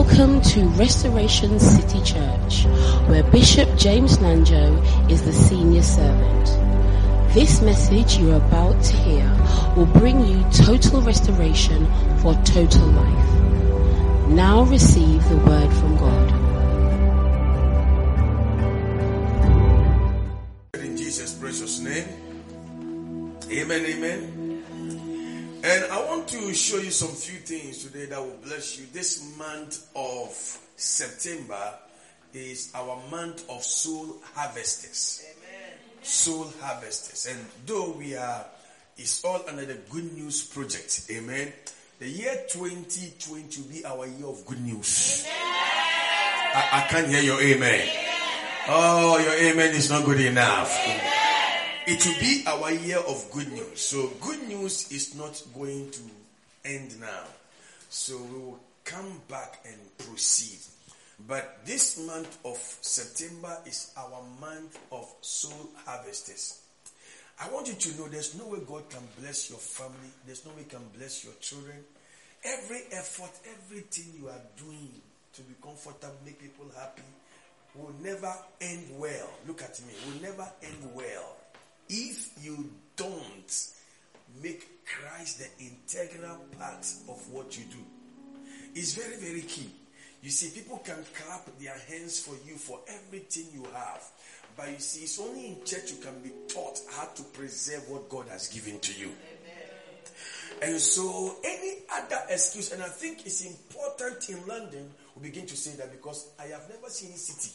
Welcome to Restoration City Church, where Bishop James Nanjo is the senior servant. This message you are about to hear will bring you total restoration for total life. Now receive the word from God. In Jesus' precious name, amen, amen. And I want to show you some few things today that will bless you. This month of September is our month of soul harvesters. Amen. Soul harvesters. And though it's all under the Good News Project. Amen. The year 2020 will be our year of good news. Amen. I can't hear your amen. Amen. Oh, your amen is not good enough. Amen. It will be our year of good news. So good news is not going to end now. So we will come back and proceed. But this month of September is our month of soul harvesters. I want you to know there's no way God can bless your family. There's no way He can bless your children. Every effort, everything you are doing to be comfortable, make people happy, will never end well. Look at me. Will never end well. If you don't make Christ the integral part of what you do, it's very, very key. You see, people can clap their hands for you for everything you have. But you see, it's only in church you can be taught how to preserve what God has given to you. Amen. And so, any other excuse, and I think it's important in London, we begin to say that because I have never seen a city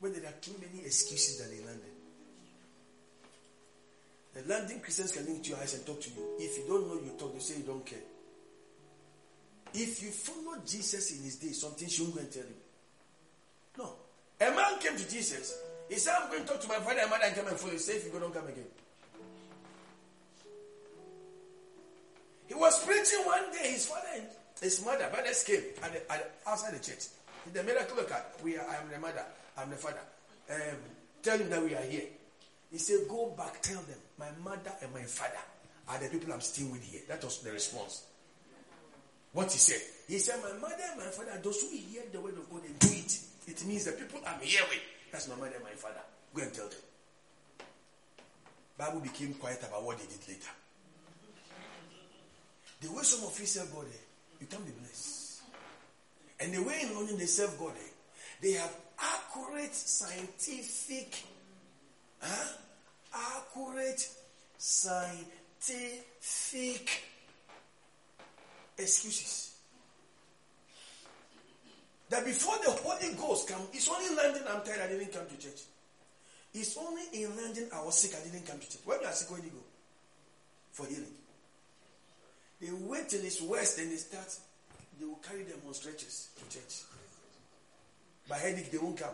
where there are too many excuses than in London. The London Christians can look to your eyes and talk to you. If you don't know, you talk. They say you don't care. If you follow Jesus in His day, something shouldn't go and tell you. No. A man came to Jesus. He said, I'm going to talk to my father and mother and come and follow you. Say, if you go, don't come again. He was preaching one day. His father and his mother, brothers came outside the church. The miracle worker, I am the mother, I am the father. Tell him that we are here. He said, go back, tell them, my mother and my father are the people I'm staying with here. That was the response. What he said? He said, my mother and my father, those who hear the word of God and do it, it means the people I'm here with, that's my mother and my father. Go and tell them. Bible became quiet about what they did later. The way some of you serve God, you can't be blessed. And the way in London they serve God, they have accurate scientific excuses. That before the Holy Ghost comes, it's only in London I'm tired, I didn't come to church. It's only in London I was sick, I didn't come to church. Where do I sick when you go? For healing. They wait till it's worse, then they will carry them on stretchers to church. By headache, they won't come.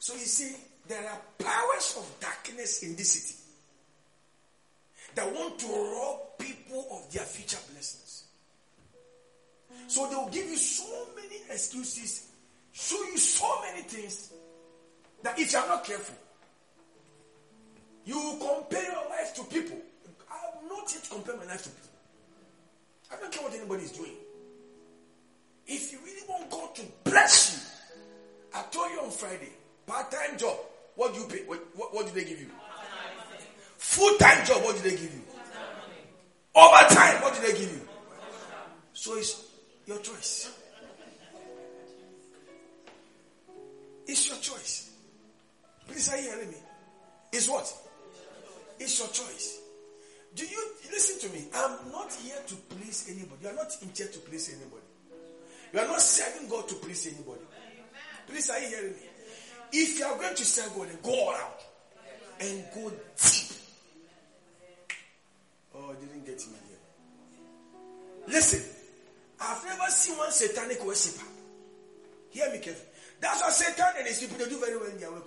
So you see, there are powers of darkness in this city that want to rob people of their future blessings. So they will give you so many excuses, show you so many things, that if you are not careful, you will compare your life to people. I will not yet compare my life to people. I don't care what anybody is doing. If you really want God to bless you, I told you on Friday, part-time job, what do you pay? What do they give you? Full-time job, what do they give you? Overtime, what do they give you? So it's your choice. It's your choice. Please, are you hearing me? It's what? It's your choice. Do you listen to me? I'm not here to please anybody. You are not in church to please anybody. You are not serving God to please anybody. Please, are you hearing me? If you are going to serve God, go around and go deep. Oh, I didn't get him here. Listen, I've never seen one satanic worshiper. Hear me carefully. That's why Satan and his people, they do very well in their work.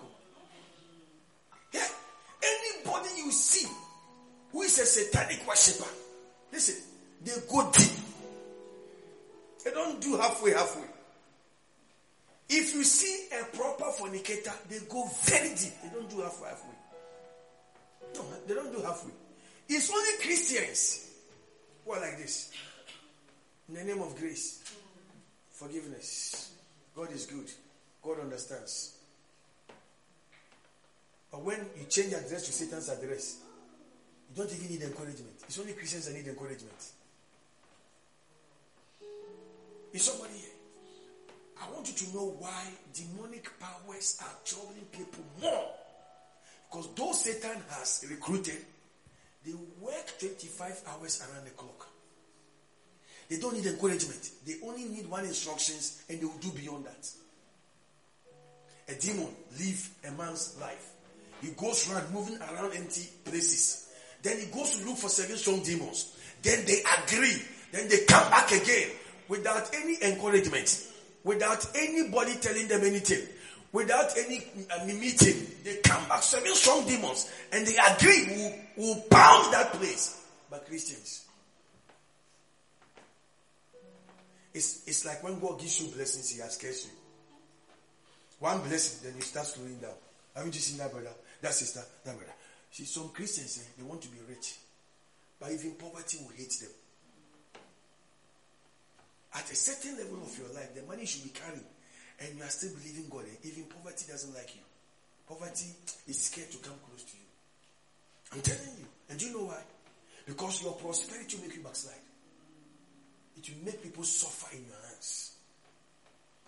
Yeah? Anybody you see who is a satanic worshiper, listen, they go deep. They don't do halfway. If you see a proper fornicator, they go very deep. They don't do halfway. No, they don't do halfway. It's only Christians who are like this. In the name of grace, forgiveness. God is good. God understands. But when you change address to Satan's address, you don't even need encouragement. It's only Christians that need encouragement. Is somebody here? I want you to know why demonic powers are troubling people more. Because those Satan has recruited, they work 25 hours around the clock. They don't need encouragement. They only need one instructions and they will do beyond that. A demon lives a man's life. He goes around moving around empty places. Then he goes to look for seven strong demons. Then they agree. Then they come back again without any encouragement. Without anybody telling them anything. Without any meeting. They come back. Seven strong demons. And they agree. We'll pound that place. But Christians, it's like when God gives you blessings, He has cursed you. One blessing, then you start slowing down. Haven't you seen that brother, that sister, that brother? See, some Christians, they want to be rich. But even poverty will hate them. At a certain level of your life, the money you should be carrying, and you are still believing God, even poverty doesn't like you. Poverty is scared to come close to you. I'm telling you. And do you know why? Because your prosperity will make you backslide. It will make people suffer in your hands.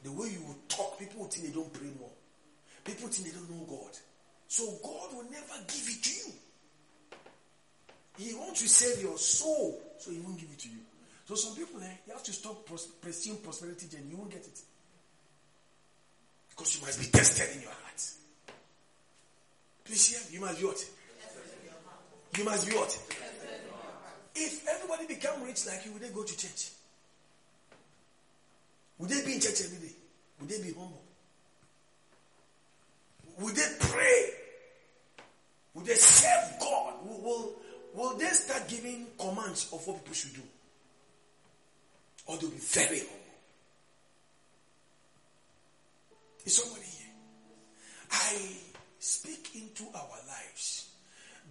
The way you will talk, people will think they don't pray more. People think they don't know God. So God will never give it to you. He wants to save your soul, so He won't give it to you. So some people, you have to stop pursuing prosperity, then you won't get it. Because you must be tested in your heart. Please hear, you must be what? You must be what? If everybody become rich like you, would they go to church? Would they be in church every day? Would they be humble? Would they pray? Would they serve God? Will they start giving commands of what people should do? Or they'll be very humble? Is somebody here? I speak into our lives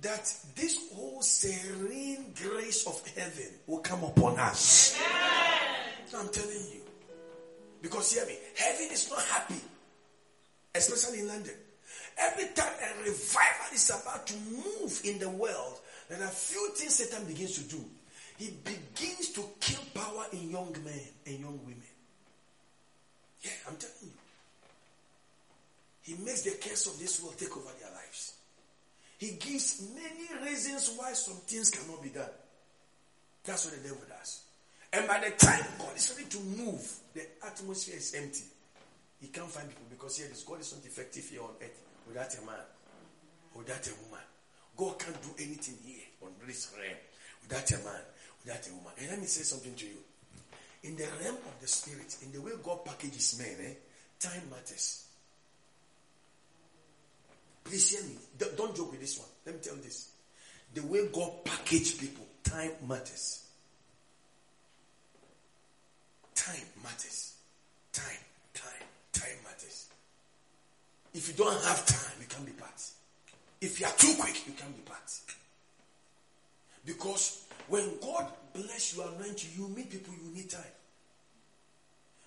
that this whole serene grace of heaven will come upon us. Amen. I'm telling you. Because hear me, heaven is not happy. Especially in London. Every time a revival is about to move in the world, there are few things Satan begins to do. He begins to kill power in young men and young women. Yeah, I'm telling you. He makes the curse of this world take over their lives. He gives many reasons why some things cannot be done. That's what the devil does. And by the time God is ready to move, the atmosphere is empty. He can't find people because here, God is not effective here on earth without a man, without a woman. God can't do anything here on this realm without a man, without a woman. And let me say something to you. In the realm of the spirit, in the way God packages men, time matters. Please hear me. Don't joke with this one. Let me tell you this. The way God packages people, time matters. Time matters. Time matters. If you don't have time, you can't be part. If you are too quick, you can't be part. Because when God bless you, anoint you, you meet people, you need time.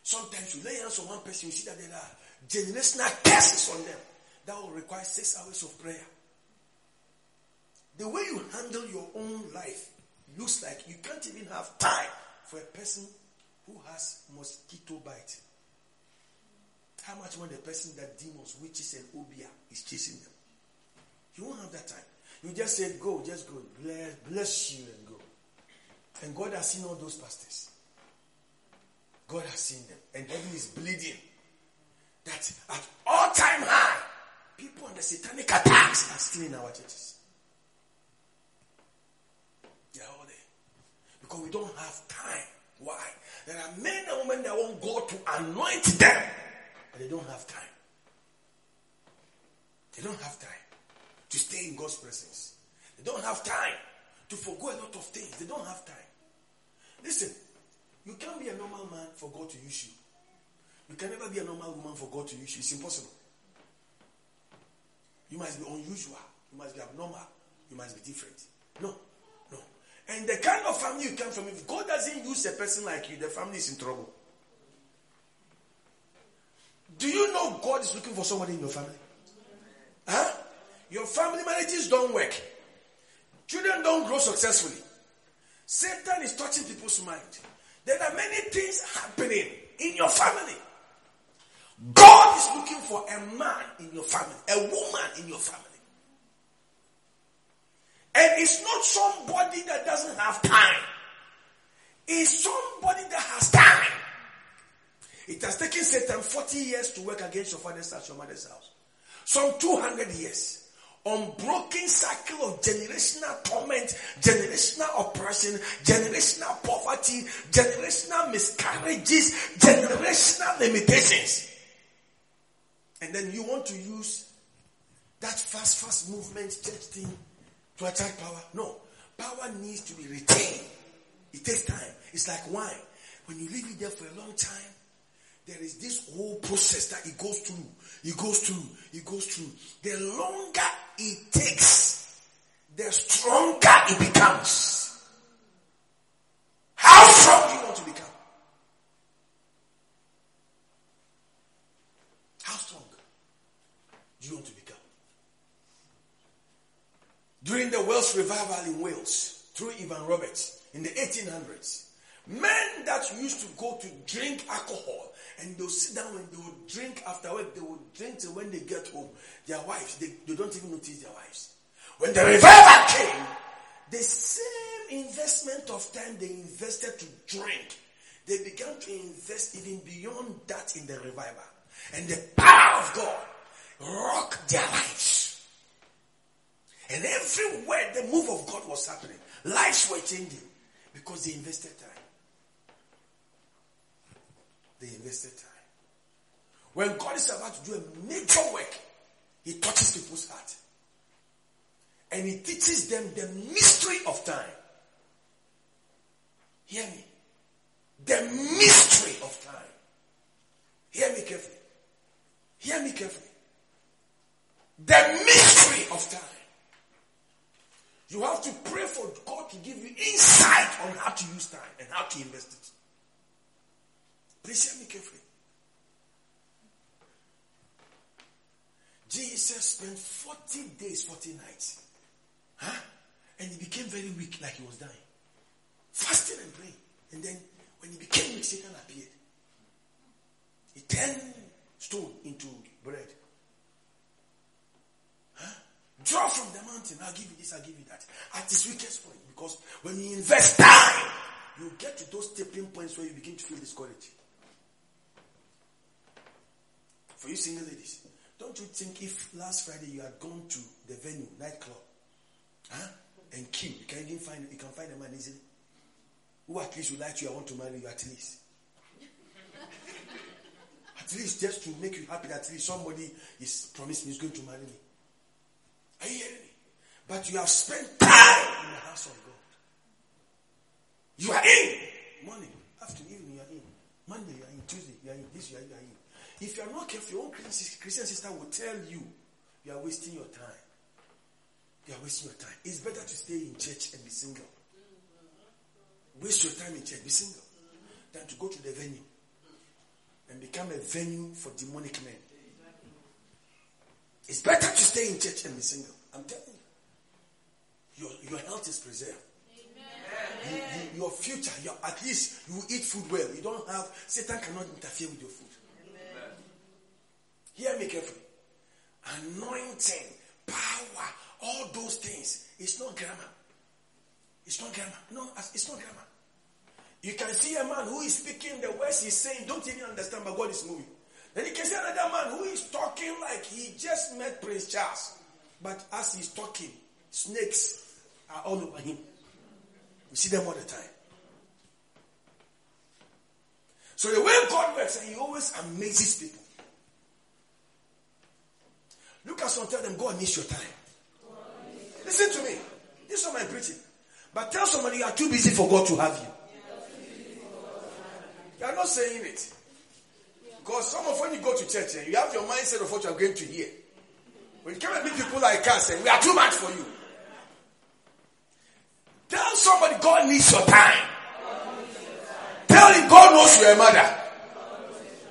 Sometimes you lay hands on one person, you see that there are generational curses on them. That will require 6 hours of prayer. The way you handle your own life looks like you can't even have time for a person who has mosquito bite. How much more the person that demons, witches, and obia is chasing them? You won't have that time. You just say, go, just go. Bless you and go. And God has seen all those pastors. God has seen them. And heaven is bleeding. That at all-time high, people on the satanic attacks are still in our churches. They are all there. Because we don't have time. Why? There are men and women that want God to anoint them. But they don't have time. They don't have time to stay in God's presence. They don't have time to forgo a lot of things. They don't have time. Listen, you can't be a normal man for God to use you. You can never be a normal woman for God to use you. It's impossible. You must be unusual. You must be abnormal. You must be different. No. And the kind of family you come from, if God doesn't use a person like you, the family is in trouble. Do you know God is looking for somebody in your family? Huh? Your family marriages don't work. Children don't grow successfully. Satan is touching people's mind. There are many things happening in your family. God is looking for a man in your family, a woman in your family. And it's not somebody that doesn't have time. It's somebody that has time. It has taken Satan 40 years to work against your father's house, your mother's house. Some 200 years. Unbroken cycle of generational torment, generational oppression, generational poverty, generational miscarriages, generational limitations. And then you want to use that fast movement church thing to attract power. No. Power needs to be retained. It takes time. It's like wine. When you leave it there for a long time, there is this whole process that it goes through. It goes through. It goes through. The longer it takes, the stronger it becomes. How strong do you want to become? How strong do you want to become? During the Welsh Revival in Wales, through Evan Roberts, in the 1800s, men that used to go to drink alcohol, and they'll sit down and they will drink after work. They will drink till when they get home. Their wives, they don't even notice their wives. When the revival came, the same investment of time they invested to drink, they began to invest even beyond that in the revival. And the power of God rocked their lives. And everywhere the move of God was happening, lives were changing because they invested time. They invested time. When God is about to do a major work, He touches people's heart. And He teaches them the mystery of time. Hear me. The mystery of time. Hear me carefully. Hear me carefully. The mystery of time. You have to pray for God to give you insight on how to use time and how to invest it. Please hear me carefully. Jesus spent 40 days, 40 nights. Huh? And he became very weak, like he was dying. Fasting and praying. And then, when he became weak, Satan appeared. He turned stone into bread. Huh? Draw from the mountain. I'll give you this, I'll give you that. At his weakest point. Because when you invest time, you get to those tipping points where you begin to feel discouraged. For you single ladies, don't you think if last Friday you had gone to the venue, nightclub, huh, and killed, you can find a man easily? Who at least would like you, I want to marry you, at least. At least just to make you happy, at least somebody is promised me he's going to marry me. Are you hearing me? But you have spent time in the house of God. You are in. Morning, afternoon, evening, you are in. Monday, you are in. Tuesday, you are in. This, you are in. If you are not careful, your own Christian sister will tell you are wasting your time. You are wasting your time. It's better to stay in church and be single. Waste your time in church, be single, than to go to the venue and become a venue for demonic men. It's better to stay in church and be single. I'm telling you. Your health is preserved. Your future, at least you eat food well. You don't have, Satan cannot interfere with your food. Amen. Hear me carefully. Anointing, power, all those things. It's not grammar. No, it's not grammar. You can see a man who is speaking the words he's saying, don't even understand, but God is moving. Then you can see another man who is talking like he just met Prince Charles. But as he's talking, snakes are all over him. We see them all the time. So the way God works, and He always amazes people. Look at someone, tell them, God needs your time. Listen to me. This is what I'm preaching. But tell somebody you are too busy for God to have you. You are not saying it. Because some of when you go to church, you have your mindset of what you are going to hear. When you come and meet people like us, and we are too much for you. Tell somebody God needs your time. Tell him God knows your mother.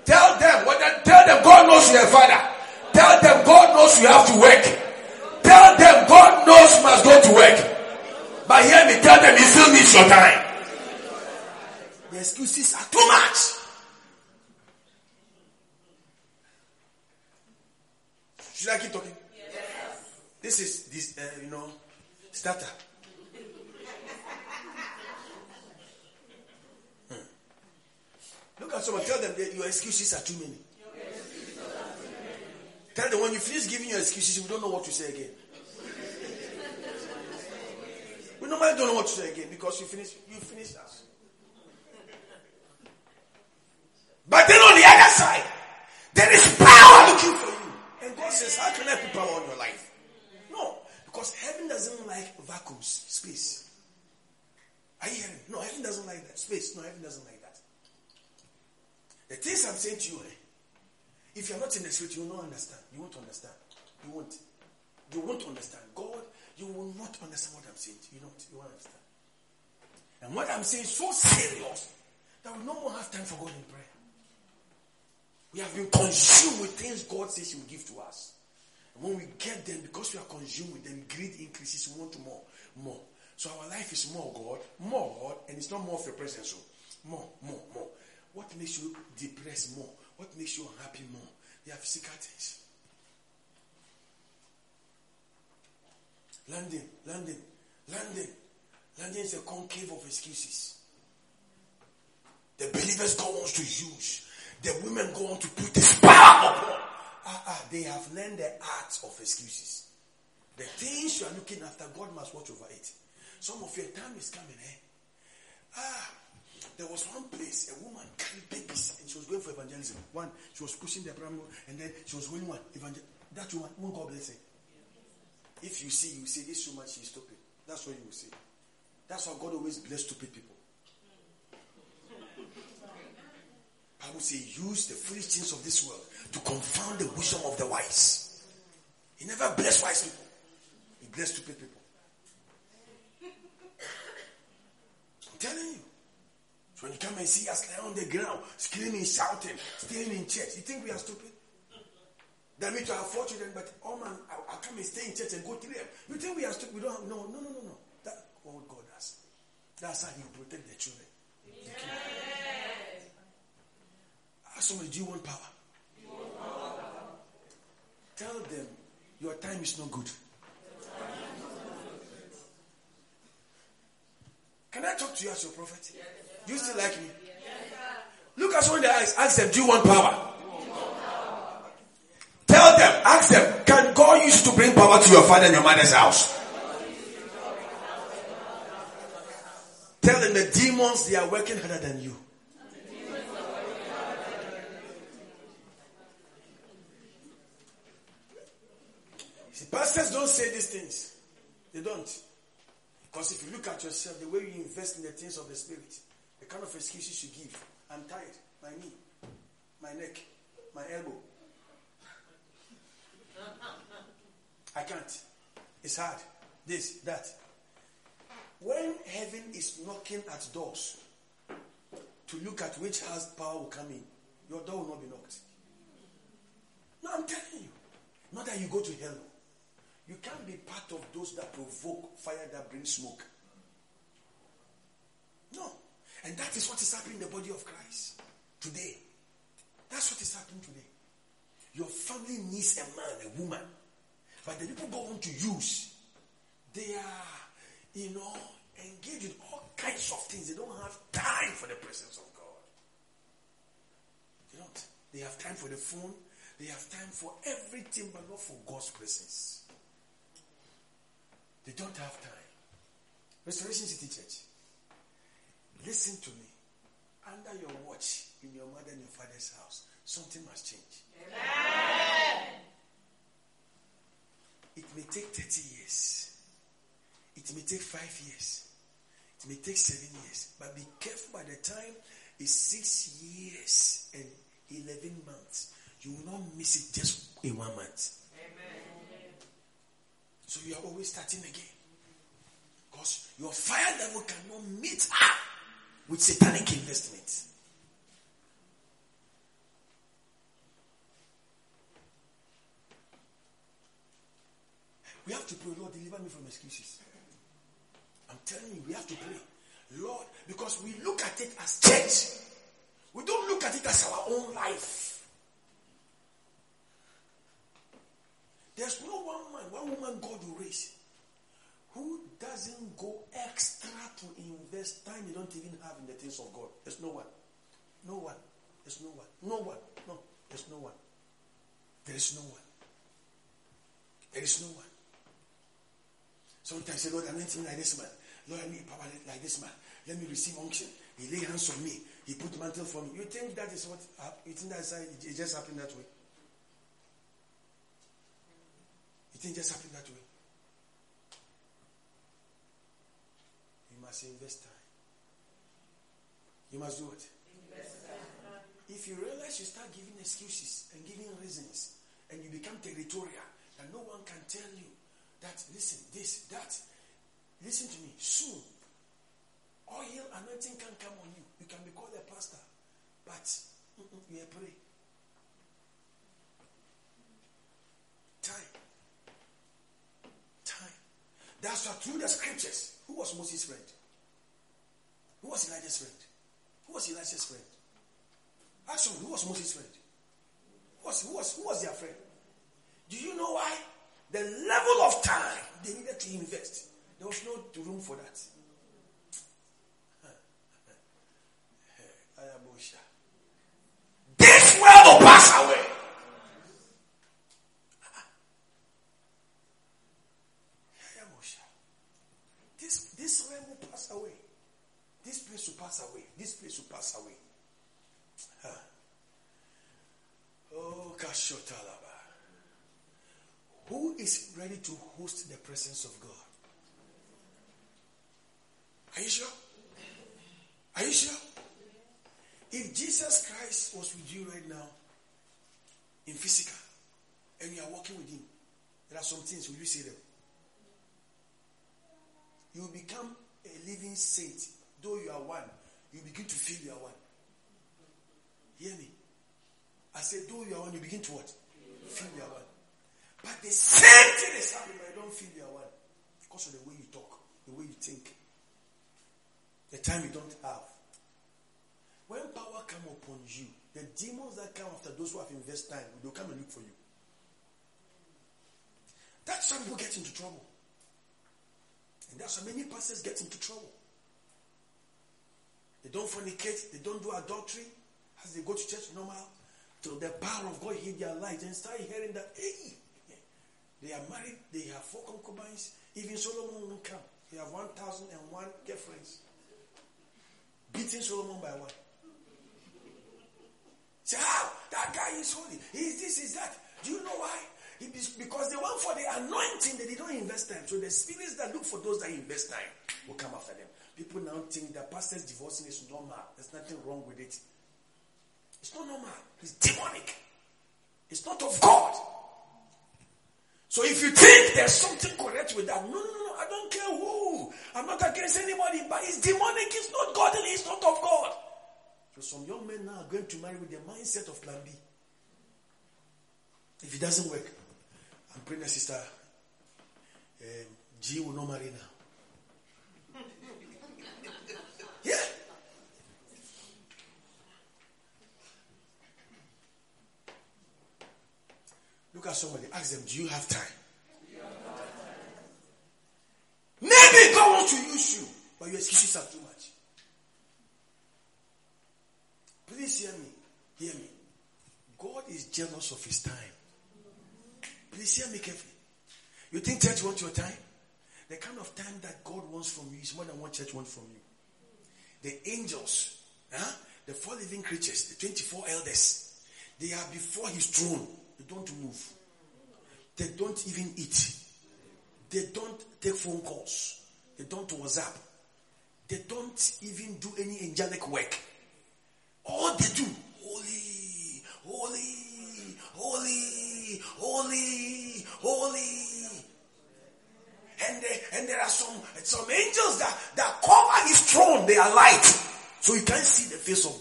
Tell them God knows your father. Tell them God knows you have to work. Tell them God knows you must go to work. But hear me, tell them he still needs your time. The excuses are too much. Should I keep talking? Yes. This is this, starter. Look at someone, tell them that your excuses are too many. Tell them when you finish giving your excuses, we don't know what to say again. We normally don't know what to say again because you finish us. But then on the other side, there is power looking for you. And God says, how can I put power on your life? No, because heaven doesn't like vacuums, space. Are you hearing? No, heaven doesn't like that. Space. No, heaven doesn't like that. The things I'm saying to you, if you're not in the spirit, you will not understand. You won't understand. You won't. You won't understand. God, you will not understand what I'm saying to you. You won't understand. And what I'm saying is so serious that we no more have time for God in prayer. We have been consumed with things God says he will give to us. And when we get them, because we are consumed with them, greed increases. We want more. So our life is more God, and it's not more of your presence. So more. What makes you depressed more? What makes you unhappy more? They are physical things. Landing. Landing is a concave of excuses. The believers God wants to use. The women go on to put this power upon. They have learned the art of excuses. The things you are looking after, God must watch over it. Some of your time is coming, There was one place, a woman carried babies and she was going for evangelism. One, she was pushing the brand and then she was winning one. That woman, won't God bless her? If you see, you say this woman, she is stupid. That's what you will say. That's why God always bless stupid people. I would say, use the foolish things of this world to confound the wisdom of the wise. He never blessed wise people. He blessed stupid people. I'm telling you. So when you come and see us lying on the ground, screaming, shouting, staying in church, you think we are stupid? That means I have 4 children, but oh man, I'll come and stay in church and go to them. You think we are stupid? We don't have, no. That's what God does. That's how you protect the children. Yeah. Ask somebody, do you want power? Tell them your time is not good. Can I talk to you as your prophet? Yes. Do you still like me? Yes. Look at someone in the eyes. Ask them, do you want power? Tell them, ask them, can God use to bring power to your father and your mother's house? Tell them the demons, they are working harder than you. See, pastors don't say these things. They don't. Because if you look at yourself, the way you invest in the things of the spirit, the kind of excuses you give. I'm tired. My knee, my neck, my elbow. I can't. It's hard. This, that. When heaven is knocking at doors to look at which house power will come in, your door will not be knocked. No, I'm telling you. Not that you go to hell. You can't be part of those that provoke fire that brings smoke. No. And that is what is happening in the body of Christ today. That's what is happening today. Your family needs a man, a woman. But the people go on to use. They are, engaged in all kinds of things. They don't have time for the presence of God. They don't. They have time for the phone. They have time for everything, but not for God's presence. They don't have time. Restoration City Church. Listen to me. Under your watch, in your mother and your father's house, something must change. Amen. It may take 30 years. It may take 5 years. It may take 7 years. But be careful, by the time it's 6 years and 11 months, you will not miss it just in 1 month. Amen. So you are always starting again. Because your fire level cannot meet up with satanic investment. We have to pray, Lord, deliver me from excuses. I'm telling you, we have to pray. Lord, because we look at it as church. We don't look at it as our own life. There's no one man, one woman God will raise who doesn't go extra to invest time they don't even have in the things of God. There's no one. No one. There's no one. No one. No. There's no one. There is no one. There is no one. Sometimes say, Lord, I'm not like this man. Lord, I need power like this man. Let me receive unction. He lay hands on me. He put mantle for me. You think that is what happened? You think that it just happened that way? You think it just happened that way? You must invest time. You must do it. Invest time. If you realize you start giving excuses and giving reasons and you become territorial, and no one can tell you that, listen, this, that. Listen to me. Soon, oil anointing can come on you. You can be called a pastor. But, you pray. Time. That's why through the scriptures, who was Moses' friend? Who was Elijah's friend? Who was Elijah's friend? Actually, who was Moses' friend? Who was their friend? Do you know why? The level of time they needed to invest. There was no room for that. This world will pass away. This realm will pass away. This place will pass away. This place will pass away. Oh, Kashotalaba. Who is ready to host the presence of God? Are you sure? Are you sure? If Jesus Christ was with you right now, in physical, and you are walking with Him, there are some things, will you say them? You become a living saint, though you are one. You begin to feel you are one. Hear me? I said, though you are one, you begin to what? Feel you are one. But the same thing is happening, but I don't feel you are one. Because of the way you talk, the way you think, the time you don't have. When power comes upon you, the demons that come after those who have invested time, they'll come and look for you. That's why people get into trouble. And that's why many pastors get into trouble. They don't fornicate, they don't do adultery. As they go to church normal, till the power of God hid their light and start hearing that, hey, they are married, they have 4 concubines, even Solomon won't come. They have 1,001 girlfriends. Beating Solomon by one. Say, how? That guy is holy. He is this, is that. Do you know why? Because they want for the anointing that they don't invest time. So the spirits that look for those that invest time will come after them. People now think that pastors divorcing is normal. There's nothing wrong with it. It's not normal. It's demonic. It's not of God. So if you think there's something correct with that, no, I don't care who. I'm not against anybody, but it's demonic, it's not godly, it's not of God. So some young men now are going to marry with the mindset of plan B. If it doesn't work, I'm praying that sister G will not marry now. Yeah. Look at somebody, ask them, do you have time? Maybe God wants to use you, but your excuses are too much. Please hear me. Hear me. God is jealous of His time. Please hear me carefully. You think church wants your time? The kind of time that God wants from you is more than what church wants from you. The angels, the 4 living creatures, the 24 elders, they are before His throne. They don't move. They don't even eat. They don't take phone calls. They don't WhatsApp. They don't even do any angelic work. All they do, holy, holy, holy, holy, holy. And there are some angels up, they are light. So you can't see the face of God.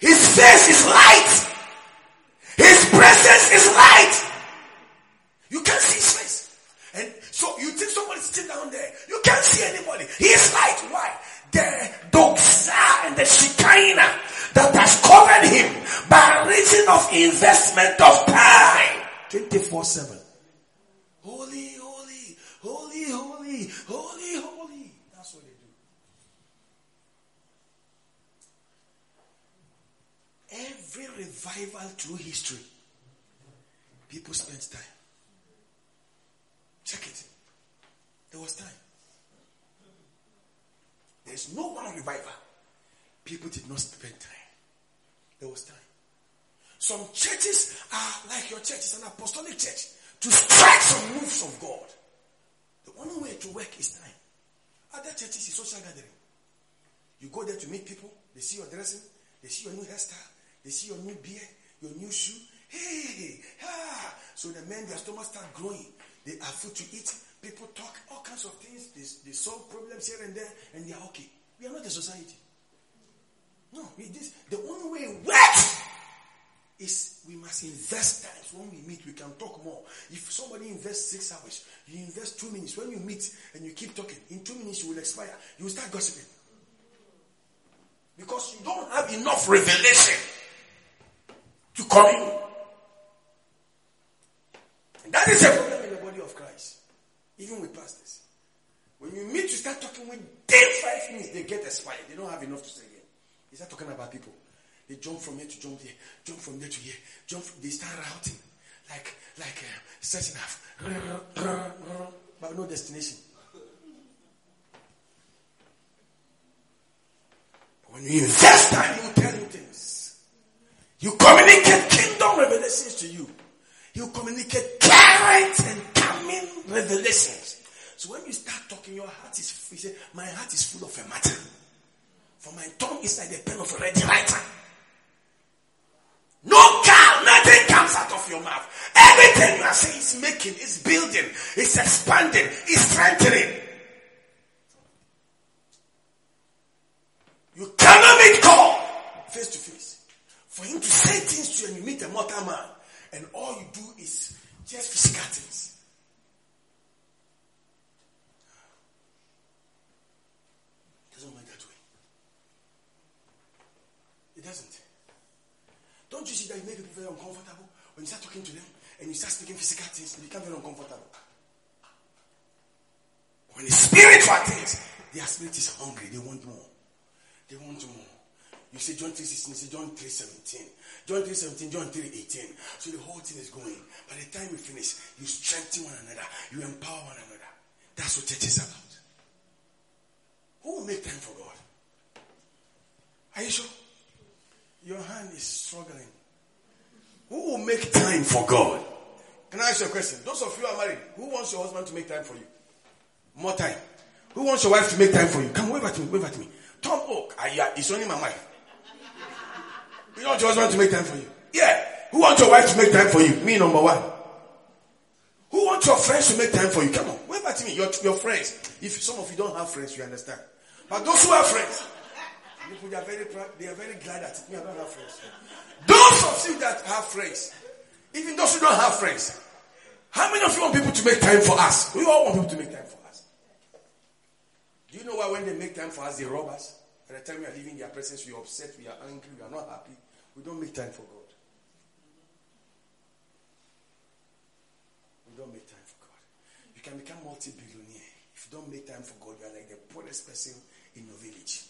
His face is light. His presence is light. You can't see his face. And so you think somebody's sitting down there. You can't see anybody. He is light. Why? The doxa and the Shekinah that has covered him by reason of investment of time. 24/7. Holy, holy, holy, holy, holy, holy. That's what they do. Every revival through history, people spent time. Check it. There was time. There's no one revival. People did not spend time. There was time. Some churches are like your church. It's an apostolic church. To strike some moves of God. The only way to work is time. Other churches is social gathering. You go there to meet people. They see your dressing. They see your new hairstyle. They see your new beard. Your new shoe. Hey! Ah. So the men, their stomachs start growing. They have food to eat. People talk all kinds of things. They solve problems here and there. And they are okay. We are not a society. No, the only way it works is we must invest times. When we meet, we can talk more. If somebody invests 6 hours, you invest 2 minutes. When you meet and you keep talking, in 2 minutes you will expire. You will start gossiping. Because you don't have enough revelation to commune. And that is a problem in the body of Christ. Even with pastors. When you meet, you start talking within 5 minutes, they get expired. They don't have enough to say. They start talking about people. They jump from here to jump there, jump from there to here, They start routing like setting off, but no destination. But when you invest time, he will tell you things. You communicate kingdom revelations to you. You communicate current and coming revelations. So when you start talking, your heart is. You say, my heart is full of a matter. For my tongue is like the pen of a ready writer. No car, nothing comes out of your mouth. Everything you are saying is making, is building, is expanding, is strengthening. You cannot meet God face to face. For him to say things to you and you meet a mortal man, and all you do is just physical things. It doesn't. Don't you see that you make people very uncomfortable? When you start talking to them and you start speaking physical things, they become very uncomfortable. When it's spiritual things, their spirit is hungry. They want more. They want more. You say John 3:16, you say John 3:17. John 3:17, John 3:18. So the whole thing is going. By the time you finish, you strengthen one another. You empower one another. That's what church is about. Who will make time for God? Are you sure? Your hand is struggling. Who will make time for God? Can I ask you a question? Those of you who are married, who wants your husband to make time for you? More time. Who wants your wife to make time for you? Come, wave at me, wave at me. Tom Oak, it's only my wife. You want your husband to make time for you? Yeah. Who wants your wife to make time for you? Me, number one. Who wants your friends to make time for you? Come on, wave at me, your friends. If some of you don't have friends, you understand. But those who have friends... People, they are very glad that me, I don't have friends. Those of you that have friends, even those who don't have friends, how many of you want people to make time for us? We all want people to make time for us. Do you know why when they make time for us, they rob us? By the time we are leaving their presence, we are upset, we are angry, we are not happy. We don't make time for God. We don't make time for God. You can become multi-billionaire. If you don't make time for God, you are like the poorest person in your village.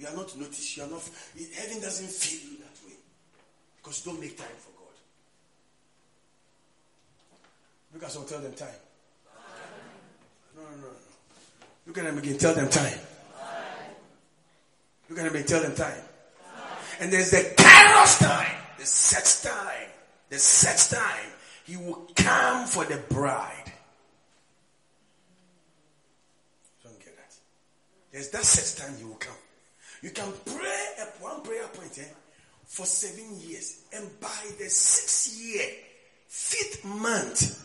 You are not noticed. You are not. Heaven doesn't feel you that way. Because you don't make time for God. Look at someone, tell them time. No. Look at them again, tell them time. Look at them again, tell them time. And there's the Kairos time. The set time. The set time. He will come for the bride. Don't get that. There's that set time he will come. You can pray at one prayer point for 7 years. And by the 5th month,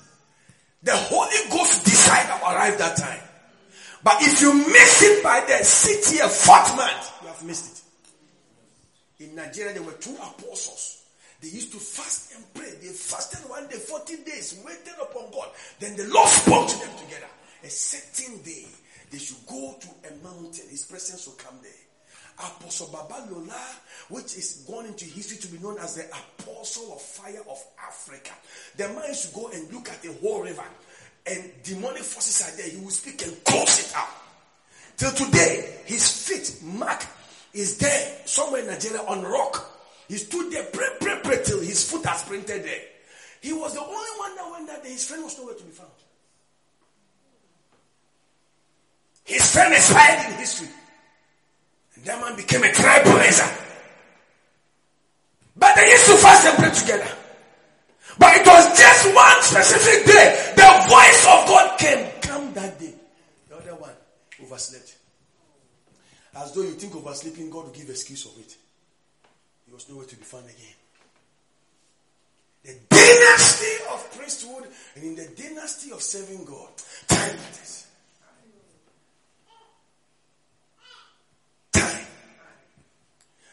the Holy Ghost decides to arrive that time. But if you miss it by the 6th year, 4th month, you have missed it. In Nigeria, there were 2 apostles. They used to fast and pray. They fasted one day, 40 days, waiting upon God. Then the Lord spoke to them together. A certain day, they should go to a mountain. His presence will come there. Apostle Babalola, which is gone into history to be known as the Apostle of Fire of Africa. The man should go and look at the whole river. And demonic forces are there. He will speak and close it out. Till today, his feet mark is there somewhere in Nigeria on rock. He stood there, pray, till his foot has printed there. He was the only one that went that day. His friend was nowhere to be found. His friend is hiding in history. And that man became a trailblazer. But they used to fast and pray together. But it was just one specific day. The voice of God came. Come that day. The other one overslept. As though you think oversleeping, God will give excuse of it. He was nowhere to be found again. The dynasty of priesthood and in the dynasty of serving God. Time matters. Time.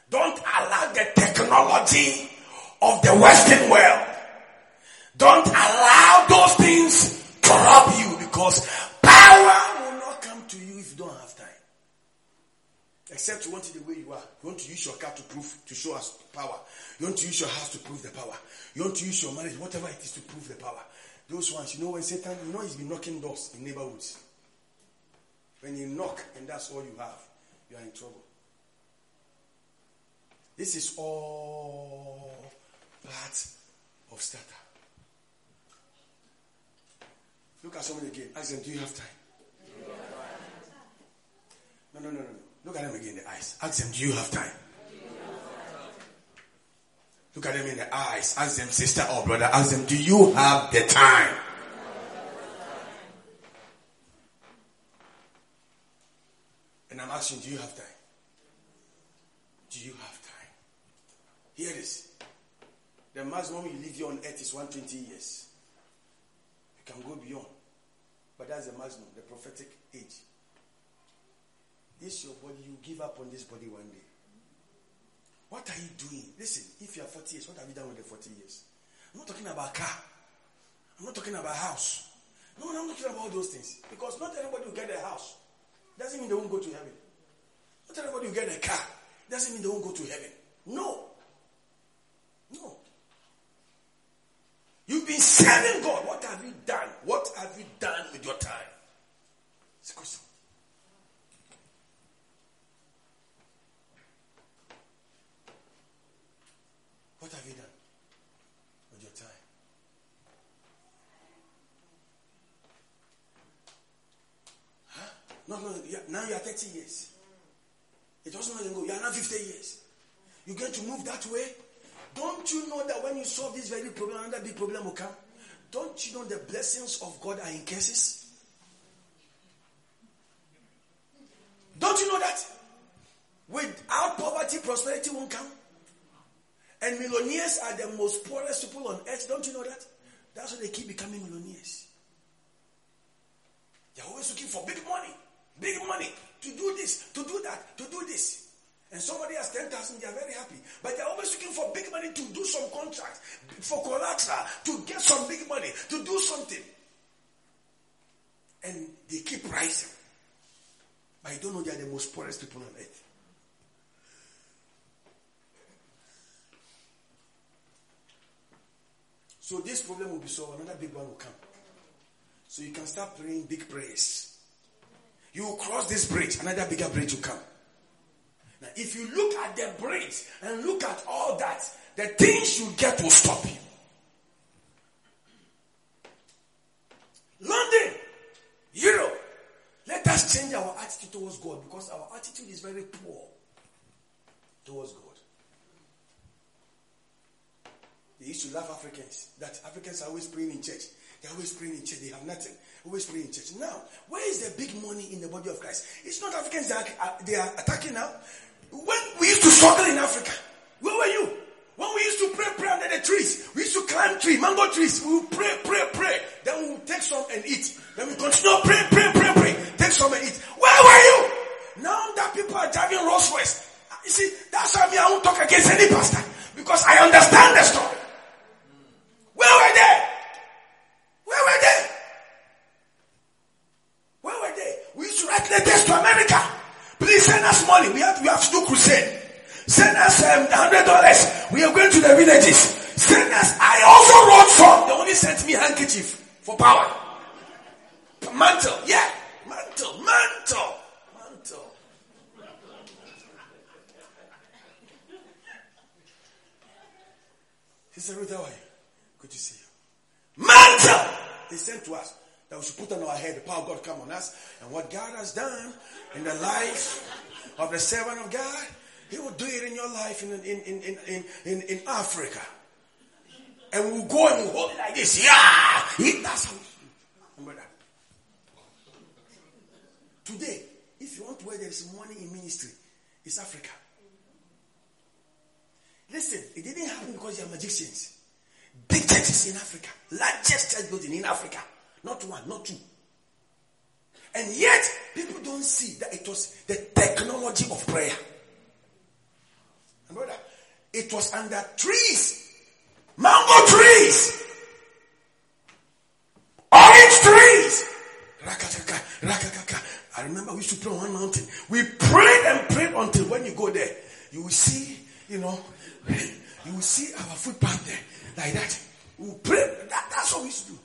Don't allow the technology of the Western world. Don't allow those things to rob you, because power will not come to you if you don't have time. Except you want it the way you are. You want to use your car to prove, to show us power. You want to use your house to prove the power. You want to use your marriage, whatever it is, to prove the power. Those ones, you know, when Satan, you know he's been knocking doors in neighborhoods. When you knock and that's all you have, you are in trouble. This is all part of starter. Look at someone again. Ask them, do you have time? Yeah. No. Look at them again in the eyes. Ask them, do you have time? Yeah. Look at them in the eyes. Ask them, sister or brother. Ask them, do you have the time? Yeah. And I'm asking, do you have time? Do you have time? Hear this. The maximum you live here on earth is 120 years. You can go beyond. But that's the maximum, the prophetic age. This your body, you give up on this body one day. What are you doing? Listen, if you are 40 years, what have you done with the 40 years? I'm not talking about car. I'm not talking about house. No, I'm not talking about those things. Because not everybody will get a house. It doesn't mean they won't go to heaven. Not everybody will get a car. It doesn't mean they won't go to heaven. No. You've been serving God. What have you done? What have you done with your time? It's a question. What have you done with your time? Huh? No. Now you are 30 years. It doesn't even go. You are now 50 years. You're going to move that way? Don't you know that when you solve this very problem, another big problem will come? Don't you know the blessings of God are in curses? Don't you know that? Without poverty, prosperity won't come. And millionaires are the most poorest people on earth. Don't you know that? That's why they keep becoming millionaires. They're always looking for big money, to do this, to do that, to do this. And somebody has 10,000, they are very happy. But they are always looking for big money to do some contract, for collateral, to get some big money, to do something. And they keep rising. But you don't know they are the most poorest people on earth. So this problem will be solved, another big one will come. So you can start praying big prayers. You will cross this bridge, another bigger bridge will come. Now, if you look at the bridge and look at all that, the things you get will stop you. London, Europe, let us change our attitude towards God, because our attitude is very poor towards God. They used to laugh Africans, that Africans are always praying in church. They're always praying in church. They have nothing. Always praying in church. Now, where is the big money in the body of Christ? It's not Africans they are attacking now. When we used to struggle in Africa, where were you? When we used to pray under the trees, we used to climb trees, mango trees. We would pray. Then we would take some and eat. Then we continue, pray. Take some and eat. See, that's why I won't talk against any pastor, because I understand the story. Where were they? We should write letters to America. Please send us money. We have to do crusade. Send us $100. We are going to the villages. Send us. I also wrote some. They only sent me handkerchief for power. Mantle. Yeah. Mantle. Sister Ruth, how are you? Good to see you. Mantle. They sent to us that we should put on our head. The power of God come on us. And what God has done in the life of the servant of God, He will do it in your life in Africa. And we'll go and we'll hold it like this. Yeah! That's how we should do. Remember that. Today, if you want to where there is money in ministry, it's Africa. Listen, it didn't happen because you are magicians. Big churches in Africa. Largest church building in Africa. Not one, not two. And yet, people don't see that it was the technology of prayer. Brother, it was under trees, mango trees, orange trees. I remember we used to pray on one mountain. We prayed and prayed until when you go there, you will see, you will see our footpath there like that. We will pray. That's what we used to do.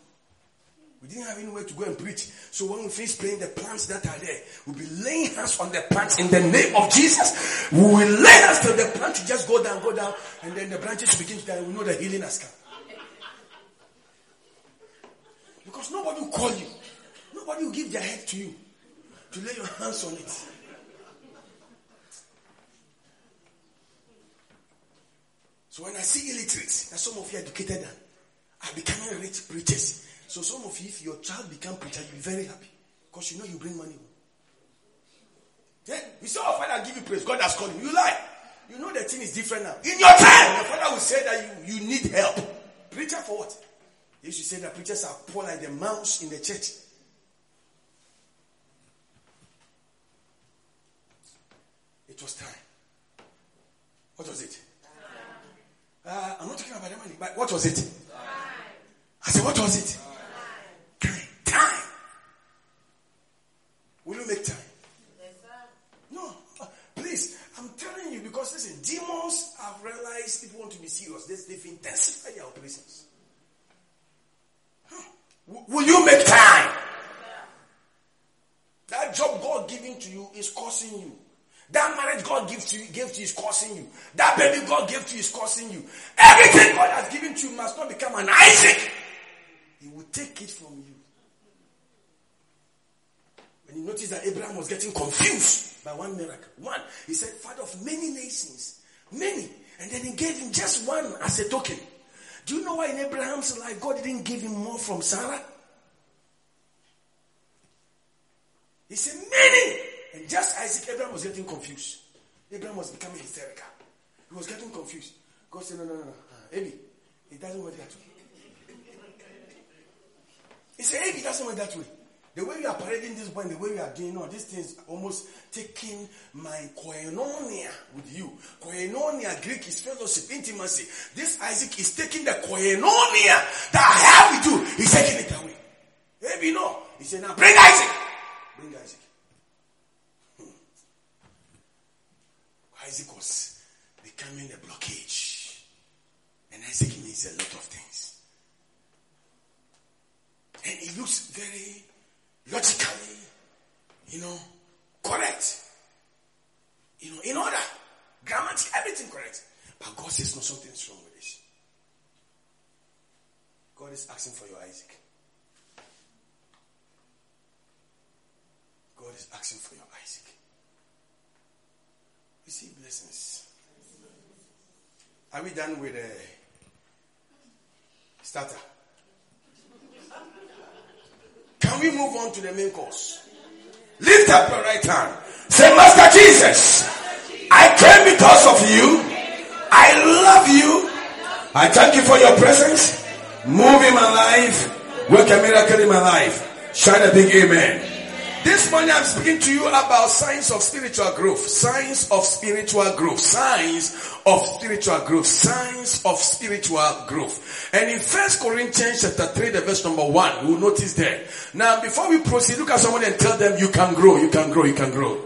We didn't have anywhere to go and preach. So when we finish praying, the plants that are there, we'll be laying hands on the plants in the name of Jesus. We will lay hands on the plant to just go down, and then the branches begin to die. We know the healing has come. Because nobody will call you. Nobody will give their head to you to lay your hands on it. So when I see illiterates, that some of you are educated and are becoming rich preachers. So some of you, if your child become preacher, you'll be very happy. Because you know you bring money home. Yeah? You say, oh, Father, give you praise. God has called you. You lie. You know the thing is different now. In your time, your father will say that you need help. Preacher for what? They used to say that preachers are poor like the mouse in the church. It was time. What was it? I'm not talking about the money, but what was it? I said, what was it? Time. Will you make time? Yes, sir. No. Please, I'm telling you, because listen, demons have realized people want to be serious. They've intensified their operations. Huh. Will you make time? Yes, that job God giving to you is causing you. That marriage God gave to you is causing you. That baby God gave to you is causing you. Everything God has given to you must not become an Isaac. He will take it from you. When you notice that Abraham was getting confused by one miracle. One. He said, father of many nations. Many. And then he gave him just one as a token. Do you know why in Abraham's life God didn't give him more from Sarah? He said, many. And just Isaac, Abraham was getting confused. Abraham was becoming hysterical. He was getting confused. God said, no. Abby, it doesn't work that way. He said, Abby, it doesn't work that way. The way we are parading this point, the way we are doing all these things, almost taking my koinonia with you. Koinonia, Greek is fellowship, intimacy. This Isaac is taking the koinonia that I have with you. He's taking it away. Abby, no. He said, now bring Isaac. Isaac was becoming a blockage. And Isaac needs a lot of things. And it looks very logically, correct. In order. Grammatically, everything correct. But God says, no, something's wrong with this. God is asking for your Isaac. God is asking for your Isaac. Receive blessings. Are we done with the starter? Can we move on to the main course? Lift up your right hand. Say, Master Jesus, I came because of you. I love you. I thank you for your presence. Move in my life. Work a miracle in my life. Shout a big amen. This morning I'm speaking to you about signs of spiritual growth. Signs of spiritual growth. Signs of spiritual growth. Signs of spiritual growth. And in 1 Corinthians chapter 3, the verse number 1, we'll notice there. Now, before we proceed, look at someone and tell them, you can grow, you can grow, you can grow.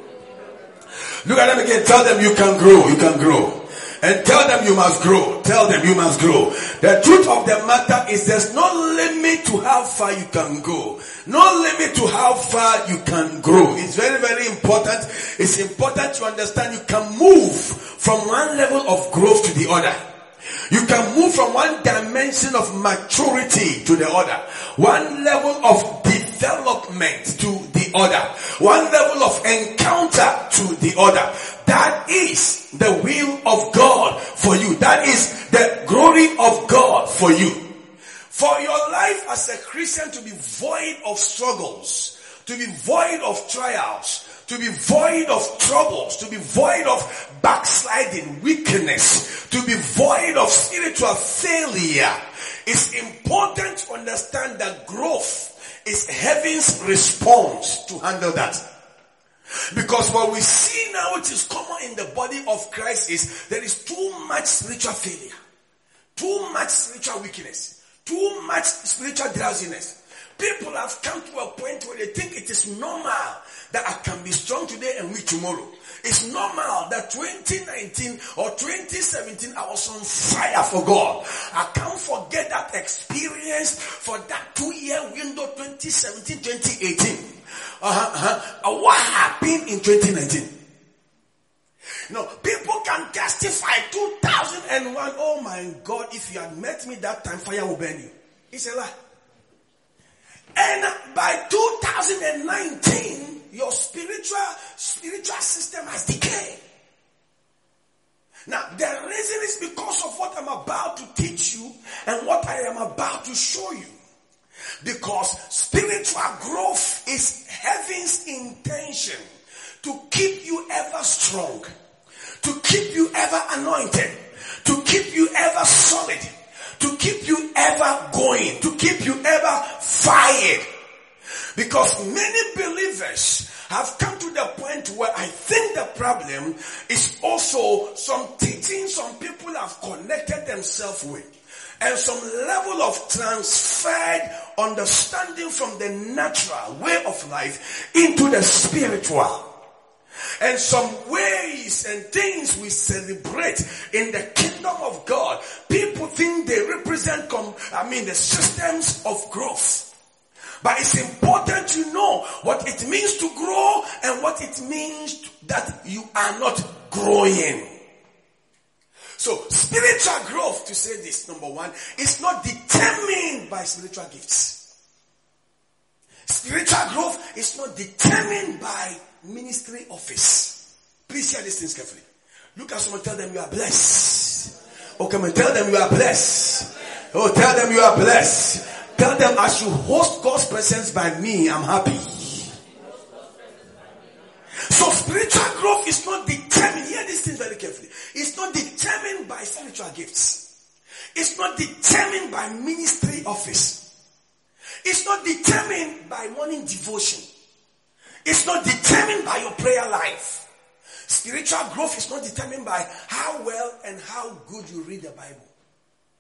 Look at them again, tell them, you can grow, you can grow. And tell them you must grow. Tell them you must grow. The truth of the matter is there's no limit to how far you can go. No limit to how far you can grow. It's very, very important. It's important to understand you can move from one level of growth to the other. You can move from one dimension of maturity to the other. One level of development to the other. One level of encounter to the other. That is the will of God for you. That is the glory of God for you. For your life as a Christian to be void of struggles, to be void of trials, to be void of troubles, to be void of backsliding, weakness, to be void of spiritual failure, it's important to understand that growth is heaven's response to handle that. Because what we see now, which is common in the body of Christ, is there is too much spiritual failure, too much spiritual weakness, too much spiritual drowsiness. People have come to a point where they think it is normal that I can be strong today and weak tomorrow. It's normal that 2019 or 2017 I was on fire for God. I can't forget that experience for that 2-year window, 2017, 2018. What happened in 2019? No, people can testify 2001. Oh my God, if you had met me that time, fire will burn you. It's a lie. And by 2019, your spiritual system has decayed. Now, the reason is because of what I'm about to teach you and what I am about to show you. Because spiritual growth is heaven's intention to keep you ever strong, to keep you ever anointed, to keep you ever solid, to keep you ever going, to keep you ever fired. Because many believers have come to the point where I think the problem is also some teaching some people have connected themselves with. And some level of transferred understanding from the natural way of life into the spiritual. And some ways and things we celebrate in the kingdom of God, people think they represent the systems of growth. But it's important to know what it means to grow and what it means that you are not growing. So, spiritual growth, to say this, number one, is not determined by spiritual gifts. Spiritual growth is not determined by ministry office. Please hear these things carefully. Look at someone, tell them you are blessed. Oh, come and tell them you are blessed. Oh, tell them you are blessed. Tell them, as you host God's presence by me, I'm happy. So, spiritual growth is not determined. Hear these things very carefully. It's not determined by spiritual gifts. It's not determined by ministry office. It's not determined by morning devotion. It's not determined by your prayer life. Spiritual growth is not determined by how well and how good you read the Bible.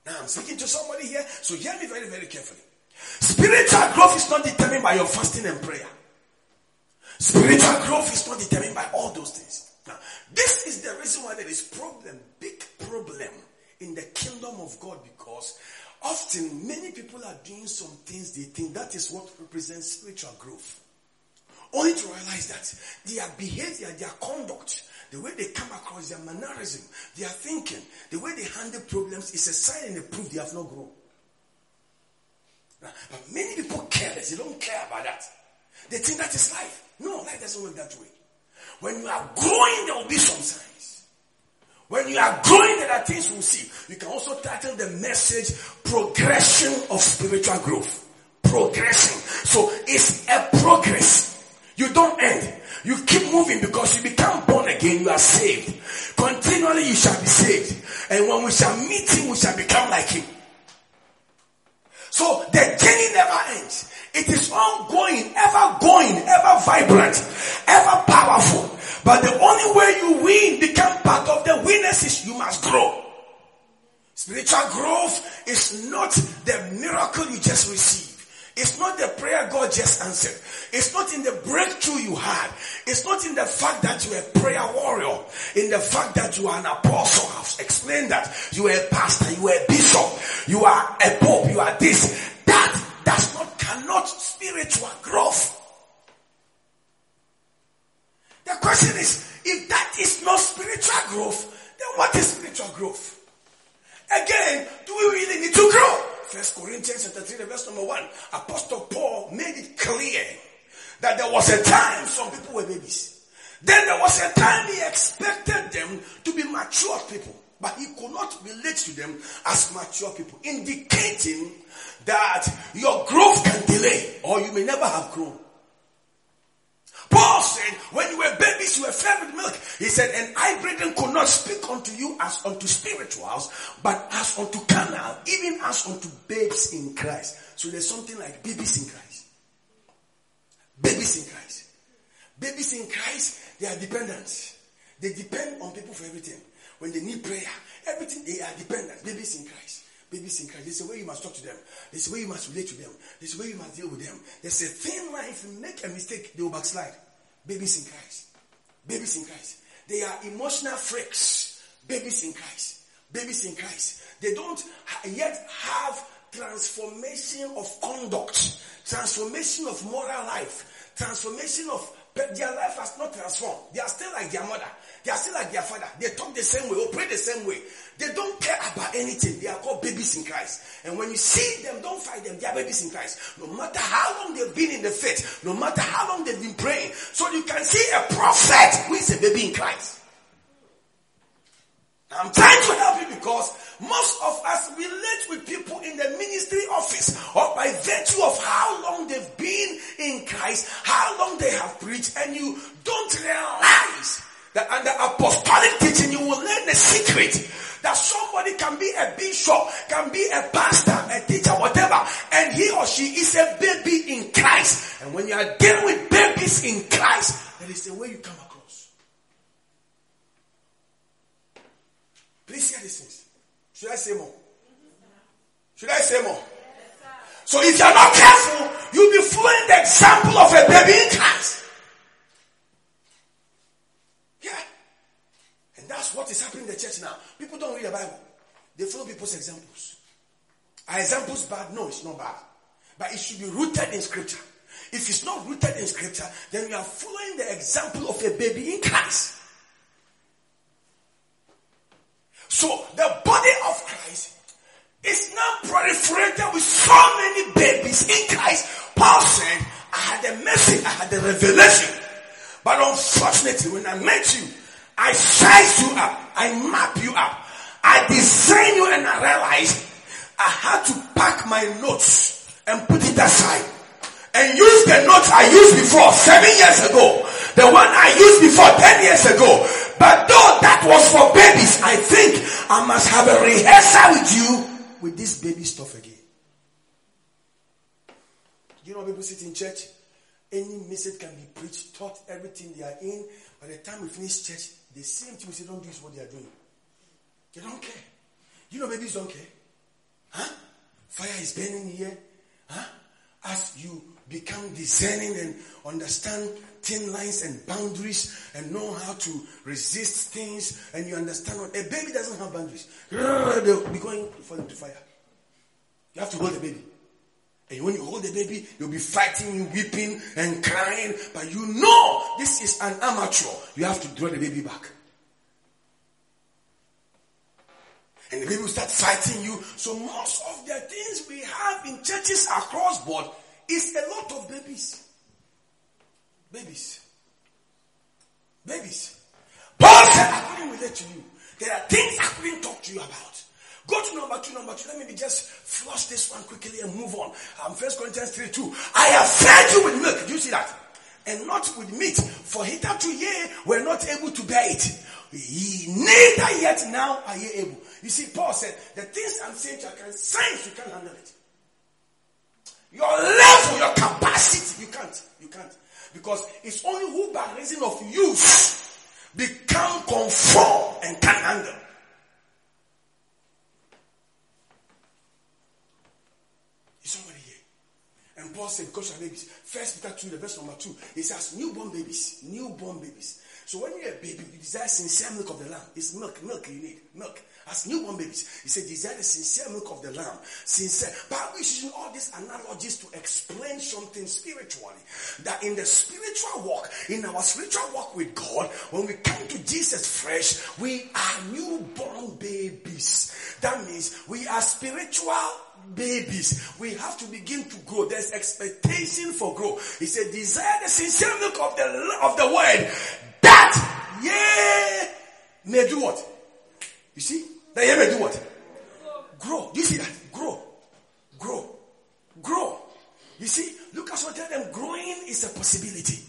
Now, I'm speaking to somebody here, so hear me very, very carefully. Spiritual growth is not determined by your fasting and prayer. Spiritual growth is not determined by all those things. Now, this is the reason why there is problem, big problem in the kingdom of God, because often many people are doing some things they think that is what represents spiritual growth. Only to realize that their behavior, their conduct, the way they come across, their mannerism, their thinking, the way they handle problems is a sign and a proof they have not grown. Now, but many people care this, they don't care about that. They think that is life. No, life doesn't work that way. When you are growing, there will be some signs. When you are growing, there are things you will see. You can also title the message, Progression of Spiritual Growth. Progression. So, it's a progress. You don't end. You keep moving because you become born again. You are saved. Continually, you shall be saved. And when we shall meet him, we shall become like him. So, the journey never ends. It is ongoing, ever going, ever vibrant, ever powerful. But the only way you win, become part of the winners, is you must grow. Spiritual growth is not the miracle you just received. It's not the prayer God just answered. It's not in the breakthrough you had. It's not in the fact that you are a prayer warrior. In the fact that you are an apostle. I've explained that. You are a pastor. You are a bishop. You are a pope. You are this. That does not, cannot spiritual growth. The question is, if that is not spiritual growth, then what is spiritual growth? Again, do we really need to grow? 1 Corinthians chapter 3, verse number 1. Apostle Paul made it clear that there was a time some people were babies. Then there was a time he expected them to be mature people. But he could not relate to them as mature people, indicating that your growth can delay or you may never have grown. Paul said, when you were babies, you were fed with milk. He said, and I, brethren, could not speak unto you as unto spirituals, but as unto carnal, even as unto babes in Christ. So there's something like babies in Christ. Babies in Christ. Babies in Christ, they are dependent. They depend on people for everything. When they need prayer, everything, they are dependent. Babies in Christ. Babies in Christ. There's a way you must talk to them. There's a way you must relate to them. There's a way you must deal with them. There's a thing where if you make a mistake, they will backslide. Babies in Christ. Babies in Christ. They are emotional freaks. Babies in Christ. Babies in Christ. They don't yet have transformation of conduct, transformation of moral life, transformation of, but their life has not transformed. They are still like their mother. They are still like their father. They talk the same way or pray the same way. They don't care about anything. They are called babies in Christ. And when you see them, don't fight them. They are babies in Christ. No matter how long they've been in the faith, no matter how long they've been praying. So you can see a prophet who is a baby in Christ. I'm trying to help you because most of us relate with people in the ministry office or by virtue of how long they've been in Christ, how long they have preached, and you don't realize that under apostolic teaching you will learn the secret that somebody can be a bishop, can be a pastor, a teacher, whatever, and he or she is a baby in Christ. And when you are dealing with babies in Christ, there is a way you come across. Please hear these things. Should I say more? Should I say more? Yes, so if you're not careful, you'll be following the example of a baby in Christ. Yeah. And that's what is happening in the church now. People don't read the Bible. They follow people's examples. Are examples bad? No, it's not bad. But it should be rooted in scripture. If it's not rooted in scripture, then you are following the example of a baby in Christ. So the body of Christ is now proliferated with so many babies in Christ. Paul said, I had a message, I had a revelation. But unfortunately, when I met you, I sized you up, I mapped you up, I designed you, and I realized I had to pack my notes and put it aside. And use the notes I used before 7 years ago. The one I used before 10 years ago. But though that was for babies, I think I must have a rehearsal with you with this baby stuff again. You know, people sit in church. Any message can be preached, taught, everything they are in. By the time we finish church, the same thing we say, don't do is what they are doing. They don't care. You know, babies don't care. Huh? Fire is burning here. Huh? As you become discerning and understand thin lines and boundaries and know how to resist things, and you understand what a baby doesn't have boundaries. They'll be going for them to fire. You have to hold the baby. And when you hold the baby, you'll be fighting, you weeping and crying. But you know this is an amateur. You have to draw the baby back. And the baby will start fighting you. So most of the things we have in churches across board is a lot of babies. Babies. Babies. Paul said, I couldn't relate to you. There are things I couldn't talk to you about. Go to number two. Let me just flush this one quickly and move on. 1 Corinthians 3:2. I have fed you with milk. Do you see that? And not with meat. For hitherto ye were not able to bear it. Ye neither yet now are ye able. You see, Paul said, the things I'm saying to you, I can sense you can't handle it. Your level, your capacity, you can't. Because it's only who by reason of use become conformed and can handle. Is somebody here? And Paul said, because you are babies. 1 Peter 2:2. It says, newborn babies. So when you're a baby, you desire sincere milk of the lamb. It's milk you need. Milk. As newborn babies. He said, desire the sincere milk of the lamb. Sincere. But we should use all these analogies to explain something spiritually. That in the spiritual walk, in our spiritual walk with God, when we come to Jesus fresh, we are newborn babies. That means we are spiritual babies. We have to begin to grow. There's expectation for growth. He said, desire the sincere milk of the word. That ye may do what? You see? That ye may do what? Grow. Do you see that? Grow. You see? Lucas will tell them growing is a possibility.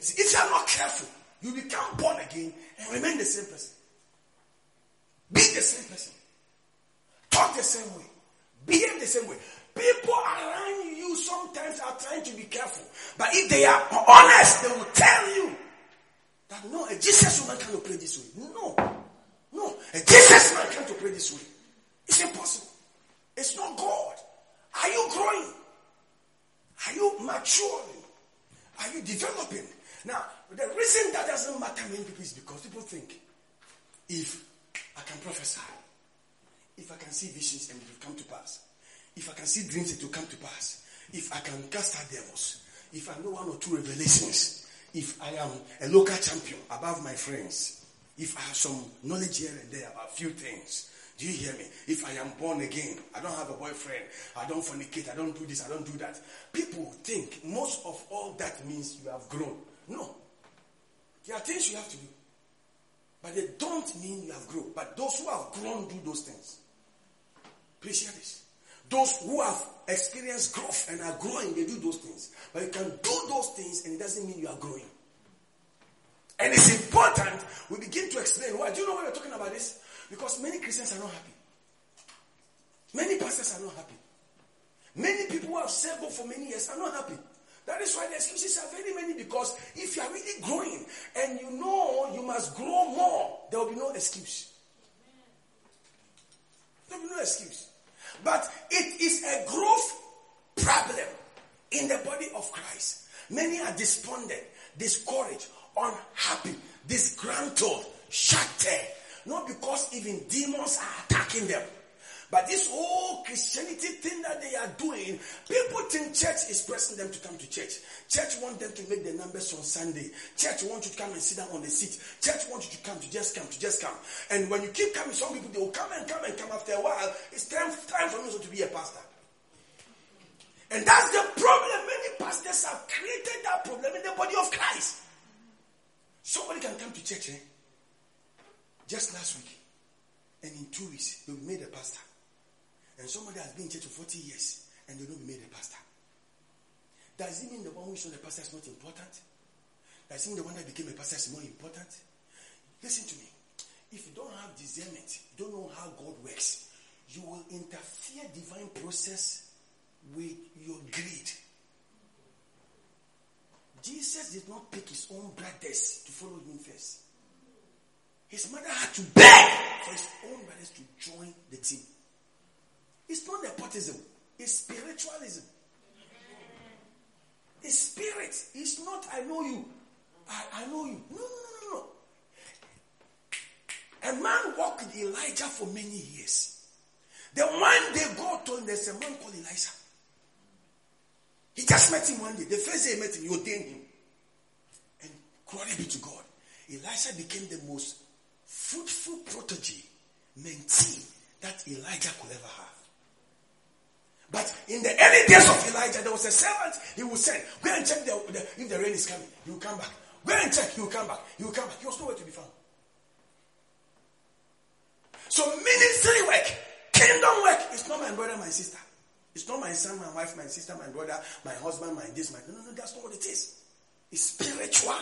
See, if you are not careful, you become born again and remain the same person. Be the same person. Talk the same way. Behave the same way. People around you sometimes are trying to be careful. But if they are honest, they will tell you that no, a Jesus woman cannot pray this way. No, a Jesus man cannot pray this way. It's impossible. It's not God. Are you growing? Are you maturing? Are you developing? Now, the reason that doesn't matter many people is because people think, if I can prophesy, if I can see visions and it will come to pass, if I can see dreams, it will come to pass. If I can cast out devils. If I know one or two revelations. If I am a local champion above my friends. If I have some knowledge here and there about a few things. Do you hear me? If I am born again. I don't have a boyfriend. I don't fornicate. I don't do this. I don't do that. People think most of all that means you have grown. No. There are things you have to do. But they don't mean you have grown. But those who have grown do those things. Please hear this. Those who have experienced growth and are growing, they do those things. But you can do those things and it doesn't mean you are growing. And it's important we begin to explain why. Do you know why we're talking about this? Because many Christians are not happy. Many pastors are not happy. Many people who have served God for many years are not happy. That is why the excuses are very many, because if you are really growing and you know you must grow more, there will be no excuse. There will be no excuse. But it is a growth problem in the body of Christ. Many are despondent, discouraged, unhappy, disgruntled, shattered. Not because even demons are attacking them. But this whole Christianity thing that they are doing, people think church is pressing them to come to church. Church wants them to make the numbers on Sunday. Church wants you to come and sit down on the seat. Church wants you to come, to just come. And when you keep coming, some people, they will come. After a while, it's time for me to be a pastor. And that's the problem. Many pastors have created that problem in the body of Christ. Somebody can come to church, just last week. And in 2 weeks, they'll be made a pastor. And somebody has been in church for 40 years and they'll not be made a pastor. Does it mean the one who is not a pastor is not important? Does it mean the one that became a pastor is more important? Listen to me. If you don't have discernment, you don't know how God works, you will interfere divine process with your greed. Jesus did not pick his own brothers to follow him first. His mother had to beg for his own brothers to join the team. It's not nepotism. It's spiritualism. It's spirit. It's not, I know you. I know you. No. A man walked with Elijah for many years. Then one day God told him there's a man called Elisha. He just met him one day. The first day he met him, he ordained him. And glory be to God. Elisha became the most fruitful protege, mentee that Elijah could ever have. But in the early days of Elijah, there was a servant he would send. Go and check if the rain is coming. He will come back. Go and check. He will come back. He was nowhere to be found. So ministry work, kingdom work, it's not my brother, my sister. It's not my son, my wife, my sister, my brother, my husband, my this, my... No, that's not what it is. It's spiritual.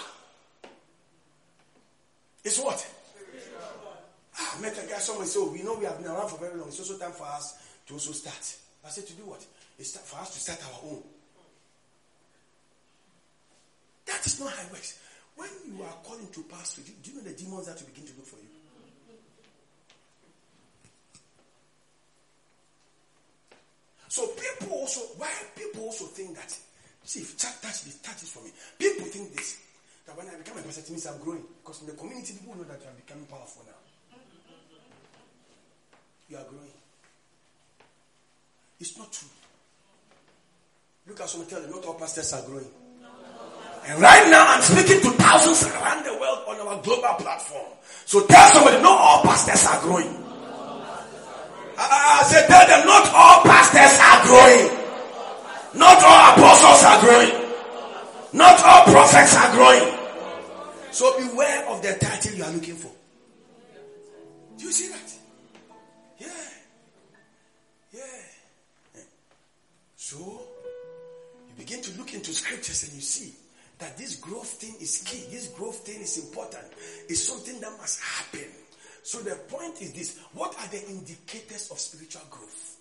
It's what? Spiritual. I met a guy, someone said, we know we have been around for very long. It's also time for us to also start. I said, to do what? It's for us to start our own. That is not how it works. When you are calling to pastor, do you know the demons that will begin to look for you? So people also, why people also think that, see, if touch this for me. People think this, that when I become a pastor, it means I'm growing. Because in the community, people know that you are becoming powerful now. You are growing. It's not true. Look at someone, tell them, not all pastors are growing. And right now, I'm speaking to thousands around the world on our global platform. So tell somebody, not all pastors are growing. I said, tell them, not all pastors are growing. Not all apostles are growing. Not all prophets are growing. So beware of the title you are looking for. Do you see that? Yeah. Yeah. So, you begin to look into scriptures and you see that this growth thing is key. This growth thing is important. It's something that must happen. So the point is this. What are the indicators of spiritual growth?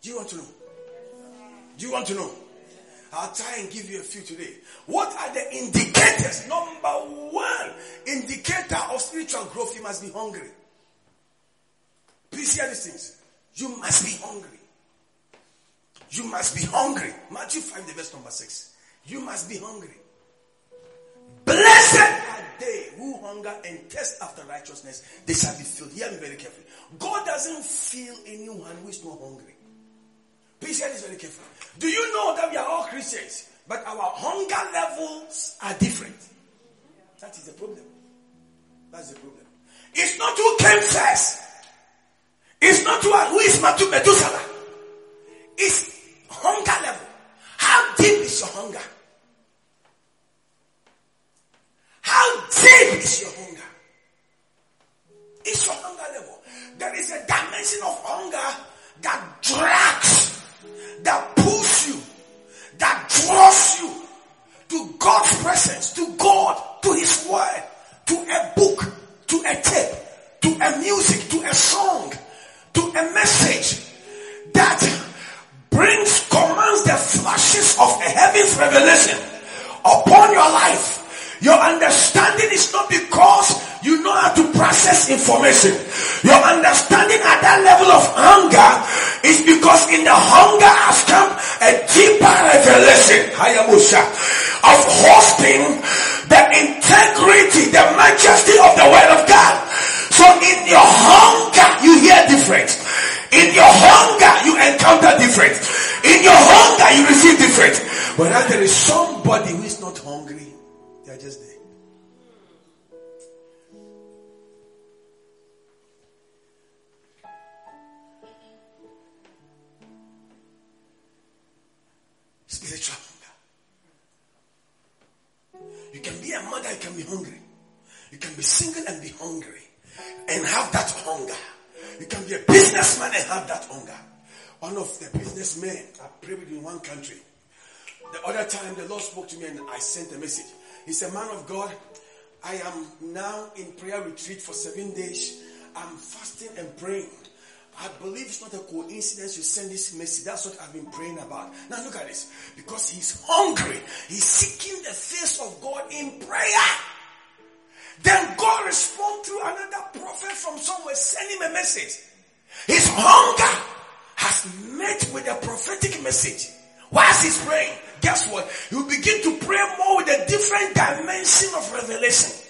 Do you want to know? Do you want to know? I'll try and give you a few today. What are the indicators? Number 1 indicator of spiritual growth, you must be hungry. Please hear these things. You must be hungry. You must be hungry. Matthew 5, the verse number 6. You must be hungry. Blessed are they who hunger and thirst after righteousness. They shall be filled. Hear me very carefully. God doesn't feel anyone who is not hungry. Please hear this very carefully. Do you know that we are all Christians, but our hunger levels are different? That is the problem. That's the problem. It's not who came first. It's not who is Methuselah. It's hunger level. How deep is your hunger? How deep is your hunger? It's your hunger level. There is a dimension of hunger that drags, that pulls you, that draws you to God's presence, to God, to His Word, to a book, to a tape, to a music, to a song, to a message that commands the flashes of a heaven's revelation upon your life. Your understanding is not because you know how to process information. Your understanding at that level of hunger is because in the hunger has come a deeper revelation of hosting the integrity, the majesty of the Word of God. So in your hunger, you hear different. In your hunger, you encounter different. In your hunger, you receive different. But now there is somebody who is not hungry. They are just there. Spiritual hunger. You can be a mother, you can be hungry. You can be single and be hungry. And have that hunger. You can be a businessman and have that hunger. One of the businessmen I prayed with in one country. The other time the Lord spoke to me and I sent a message. He said, man of God, I am now in prayer retreat for 7 days. I'm fasting and praying. I believe it's not a coincidence you send this message. That's what I've been praying about. Now look at this. Because he's hungry. He's seeking the face of God in prayer. Then God responds through another prophet from somewhere, send him a message. His hunger has met with a prophetic message. Whilst he's praying, guess what? You begin to pray more with a different dimension of revelation.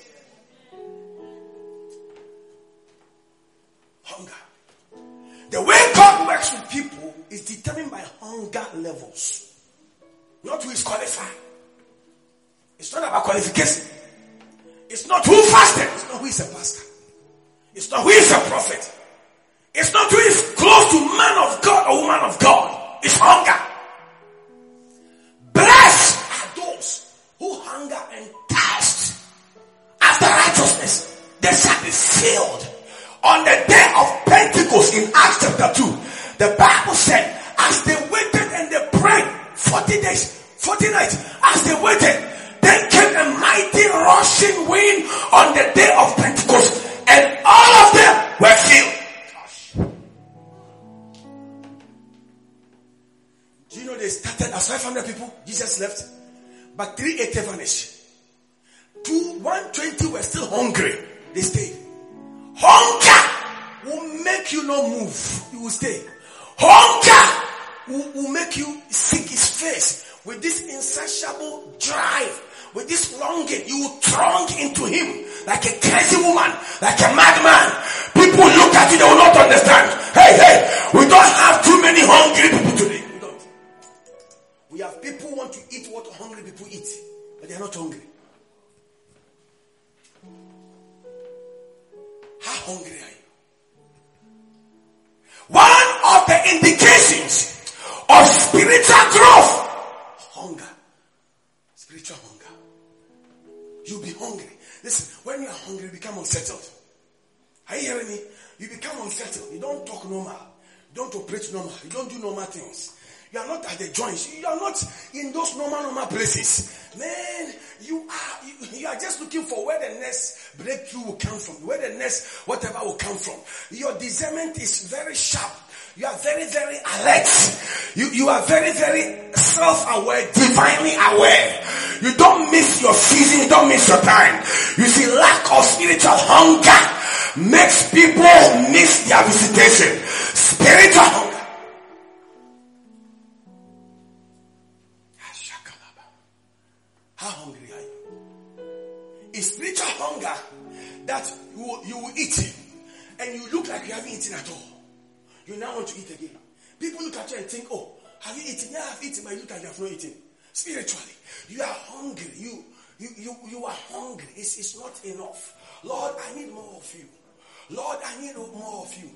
Hunger. The way God works with people is determined by hunger levels. Not who is qualified. It's not about qualification. It's not who fasted. It's not who is a pastor. It's not who is a prophet. It's not who is close to man of God or woman of God. It's hunger. Blessed are those who hunger and thirst after righteousness. They shall be filled. On the day of Pentecost in Acts chapter 2, the Bible said, as they waited and they prayed 40 days, 40 nights, as they waited, then came a mighty rushing wind on the day of Pentecost, and all of them were filled. was 500 people. Jesus left. But 380 vanished. 120 were still hungry. They stayed. Hunger will make you not move. You will stay. Hunger will make you seek his face. With this insatiable drive, with this longing, you will throng into him like a crazy woman, like a madman. People look at you, they will not understand. Hey, we don't have too many hungry people today. We don't. We have people who want to eat what hungry people eat, but they are not hungry. How hungry are you? One of the indications of spiritual growth, hunger. Spiritual hunger. You'll be hungry. Listen, when you're hungry, you become unsettled. Are you hearing me? You become unsettled. You don't talk normal. You don't operate normal. You don't do normal things. You are not at the joints. You are not in those normal places. Man, you are just looking for where the next breakthrough will come from. Where the next whatever will come from. Your discernment is very sharp. You are very, very alert. You are very, very self-aware, divinely aware. You don't miss your season. You don't miss your time. You see, lack of spiritual hunger makes people miss their visitation. Spiritual hunger. How hungry are you? It's spiritual hunger that you will eat and you look like you haven't eaten at all. You now want to eat again. People look at you and think, oh, have you eaten? Yeah, I've eaten, but you look like you have not eaten. Spiritually, you are hungry. You are hungry. It's not enough. Lord, I need more of you. Lord, I need more of you.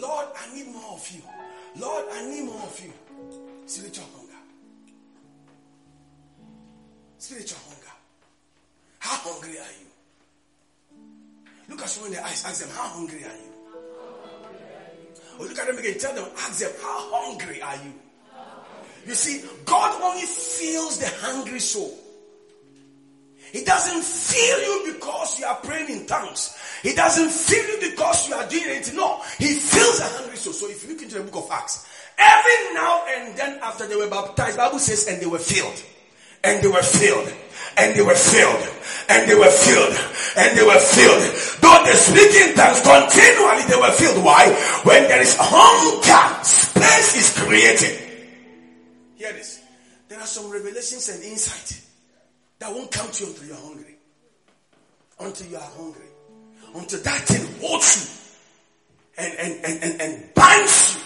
Lord, I need more of you. Lord, I need more of you. Spiritual hunger. Spiritual hunger. How hungry are you? Look at someone in the eyes. Ask them, how hungry are you? Or look at them again. Tell them, ask them, how hungry are you? You see, God only feels the hungry soul. He doesn't feel you because you are praying in tongues. He doesn't feel you because you are doing anything. No, he feels a hungry soul. So if you look into the book of Acts, every now and then after they were baptized, the Bible says, and they were filled. And they were filled. And they were filled. And they were filled. And they were filled. Though they speak in tongues continually, they were filled. Why? When there is hunger, space is created. Hear this. There are some revelations and insight that won't come to you until you are hungry. Until you are hungry. Until that thing holds you and binds you.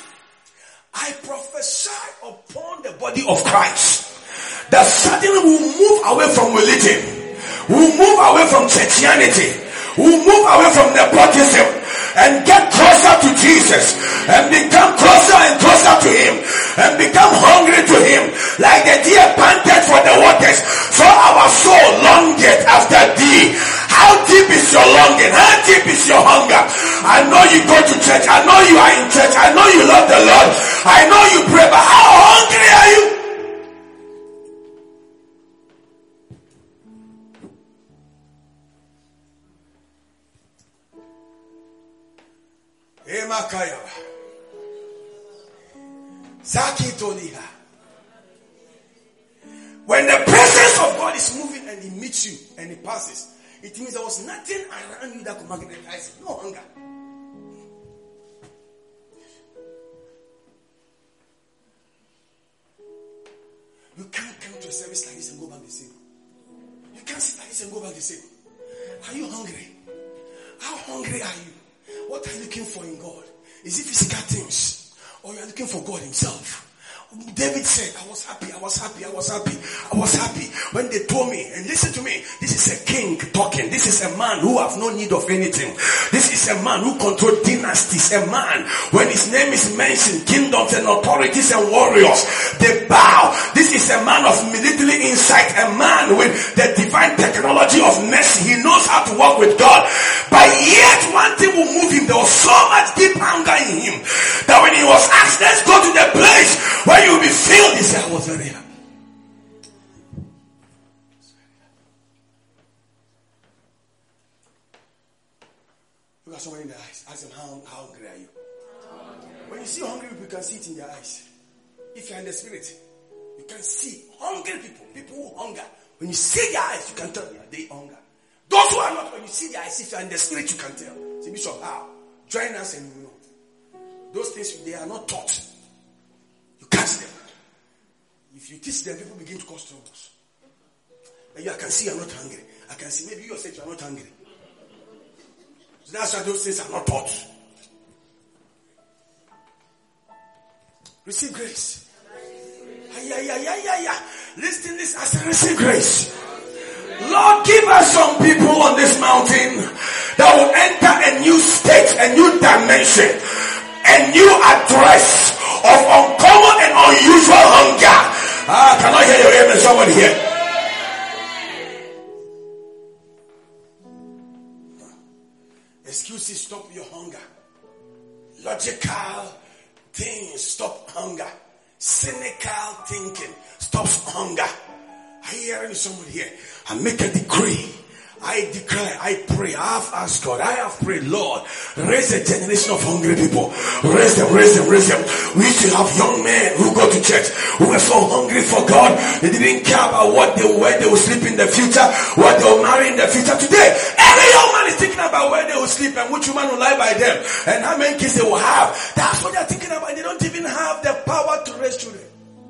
I prophesy upon the body of Christ that suddenly we'll move away from religion. We'll move away from Christianity. We'll move away from nepotism and get closer to Jesus and become closer and closer to him and become hungry to him like the deer panted for the waters. So our soul longeth after thee. How deep is your longing? How deep is your hunger? I know you go to church. I know you are in church. I know you love the Lord. I know you pray, but how hungry are you? Emakaya, Sakitoniha. When the presence of God is moving and he meets you and he passes, it means there was nothing around you that could magnetize you. No hunger. You can't come to a service like this and go back the same. You can't sit like this and go back the same. Are you hungry? How hungry are you? What are you looking for in God? Is it physical things? Or you are looking for God himself? David said, I was happy. When they told me, and listen to me, this is a king talking. This is a man who have no need of anything. This is a man who controls dynasties. A man, when his name is mentioned, kingdoms and authorities and warriors, they bow. This is a man of military insight. A man with the divine technology of mercy. He knows how to work with God. But yet, one thing will move him. There was so much deep hunger in him that when he was asked, let's go to the place where you will be filled. He said, I was very happy. Look at someone in the eyes. Ask them, how hungry are you? When you see hungry people, you can see it in their eyes. If you are in the spirit, You can see hungry people, people who hunger. When you see their eyes, you can tell they hunger. Those who are not, when you see their eyes, if you are in the spirit, you can tell. See, Bishop, how? Join us and you know. Those things, they are not taught. You catch them. If you teach them, people begin to cause troubles. Like, I can see you are not hungry. I can see maybe you yourself you are not hungry. So that's why those things are not taught. Receive grace. Listen this as I receive grace. Lord, give us some people on this mountain that will enter a new state, a new dimension, a new address of uncommon and unusual hunger. Ah, can I hear your amen? Someone here. Excuses stop your hunger. Logical things stop hunger. Cynical thinking stops hunger. I hear someone here. I make a decree. I declare, I pray, I have asked God, I have prayed, Lord, raise a generation of hungry people. Raise them, raise them, raise them. We used to have young men who go to church who were so hungry for God. They didn't care about what they were, they will sleep in the future, what they will marry in the future. Today, every young man is thinking about where they will sleep and which woman will lie by them and how many kids they will have. That's what they are thinking about. They don't even have the power to raise children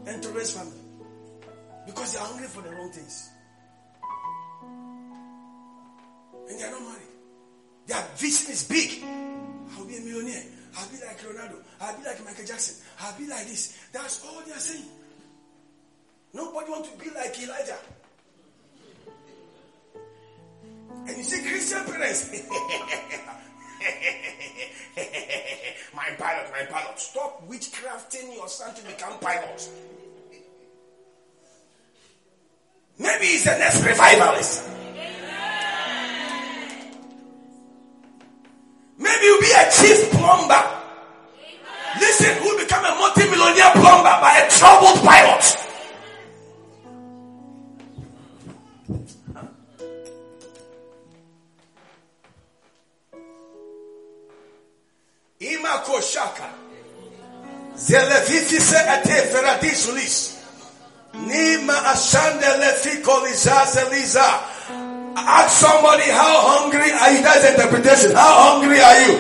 and to raise family because they are hungry for the wrong things. And they are not married. Their vision is big. I'll be a millionaire. I'll be like Ronaldo. I'll be like Michael Jackson. I'll be like this. That's all they are saying. Nobody wants to be like Elijah. And you see Christian parents. My pilot, my pilot. Stop witchcrafting your son to become pilot. Maybe he's the next revivalist. Maybe you'll be a chief plumber. Amen. Listen, who'll become a multi-millionaire plumber by a troubled pilot. Huh? Ima koshaka. Zelefifise ate feradisulis. Nima ashande lefiko liza. Ask somebody, how hungry are you? That's interpretation. How hungry are you?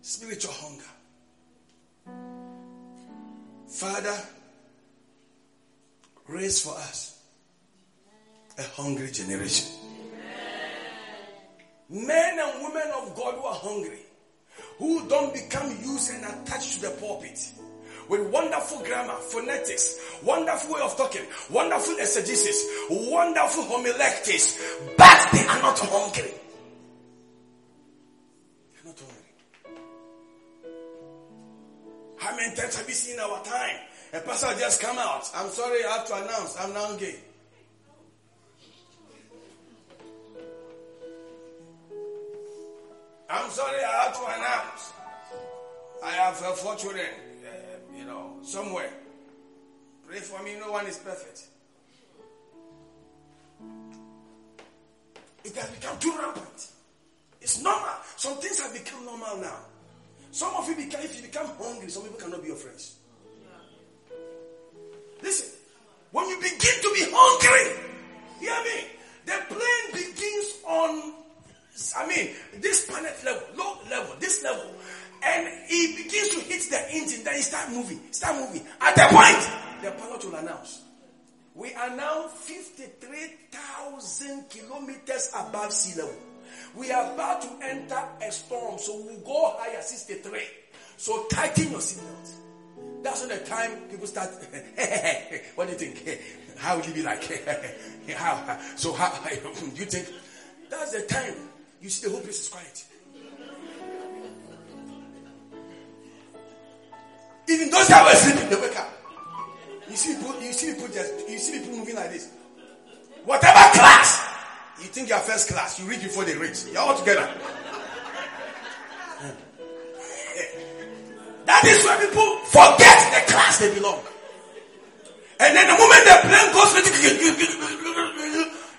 Spiritual hunger. Father, raise for us a hungry generation. Men and women of God who are hungry, who don't become used and attached to the pulpit. With wonderful grammar, phonetics, wonderful way of talking, wonderful exegesis, wonderful homiletics, but they are not hungry. They are not hungry. How many times have we seen our time? A pastor just come out. I'm sorry, I have to announce, I'm now gay. I'm sorry, I have to announce, I have 4 children. You know, somewhere. Pray for me, no one is perfect. It has become too rampant. It's normal. Some things have become normal now. Some of you, if you become hungry, some people cannot be your friends. Listen, when you begin to be hungry, hear me, the plane begins on, this planet level, low level, this level. And it begins to hit the engine, then it starts moving, At the point, the pilot will announce, we are now 53,000 kilometers above sea level. We are about to enter a storm, so we'll go higher, 63. So tighten your seatbelt. That's when the time people start, what do you think? How will it be like? How? So how do you think? That's the time you see the whole place is quiet. Even those that were sleeping, they wake up. You see people moving like this. Whatever class, you think you are first class, you reach before they reach. You are all together. That is where people forget the class they belong. And then the moment the plane goes,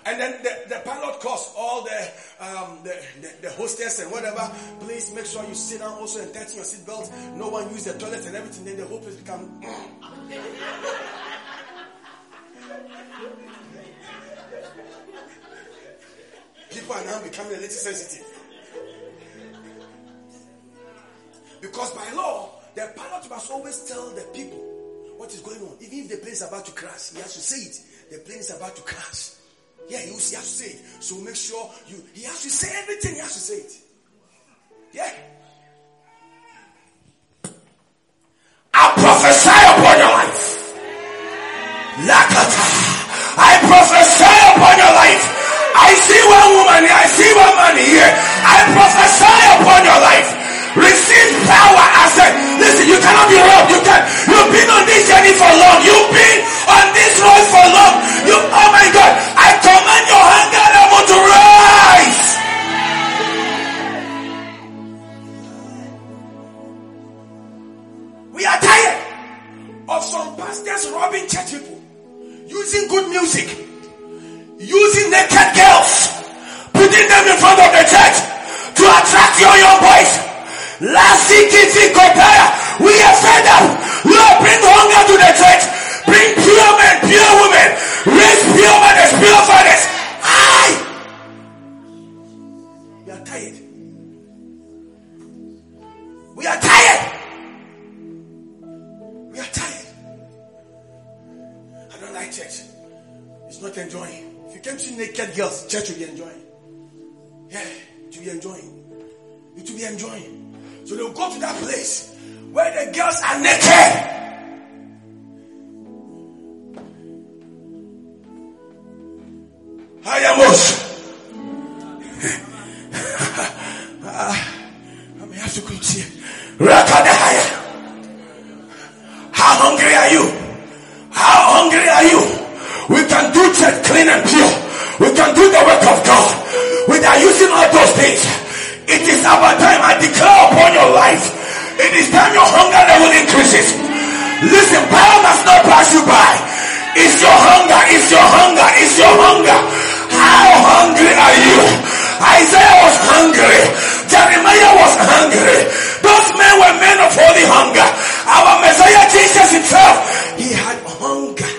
and then the pilot calls all the the hostess and whatever, please make sure you sit down also and tighten your seatbelt. No one use the toilet and everything. Then the whole place becomes... People are now becoming a little sensitive. Because by law, the pilot must always tell the people what is going on. Even if the plane is about to crash, he has to say it. The plane is about to crash. Yeah, he has to say it. So make sure you... He has to say everything. He has to say it. Yeah. I prophesy upon your life. Lakata. I prophesy upon your life. I see one woman here. I see one man here. I prophesy upon your life. Receive power. I said, listen, you cannot be robbed. You've been on this journey for long. You've been on this road for long. Oh my God, I command your hunger level to rise. We are tired of some pastors robbing church people, using good music, using naked girls, putting them in front of the church to attract your young boys. Last CTC Kotaya, we are fed up. Lord, bring hunger to the church. Bring pure men, pure women. Raise pure men as pure fathers. Aye! We are tired. We are tired. We are tired. I don't like church. It's not enjoying. If you came to naked girls, church will be enjoying. Yeah, it will be enjoying. It will be enjoying. So they'll go to that place where the girls are naked. I am I may have to quit here. How hungry are you? How hungry are you? We can do it clean and pure. We can do the work of God without using all those things. It is about time I declare upon your life. It is time your hunger level increases. Listen, power must not pass you by. It's your hunger, it's your hunger, it's your hunger. How hungry are you? Isaiah was hungry. Jeremiah was hungry. Those men were men of holy hunger. Our Messiah Jesus himself, he had hunger.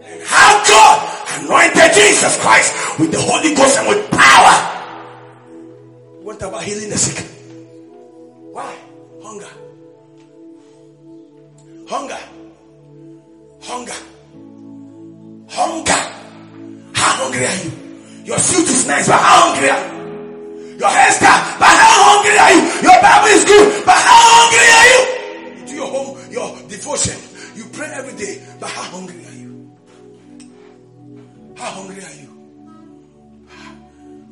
And how God anointed Jesus Christ with the Holy Ghost and with power. What about healing the sick? Why? Hunger. Hunger. Hunger. Hunger. How hungry are you? Your suit is nice, but how hungry are you? Your hairstyle, but how hungry are you? Your Bible is good, but how hungry are you? You do your home, your devotion. You pray every day, but how hungry are you? How hungry are you?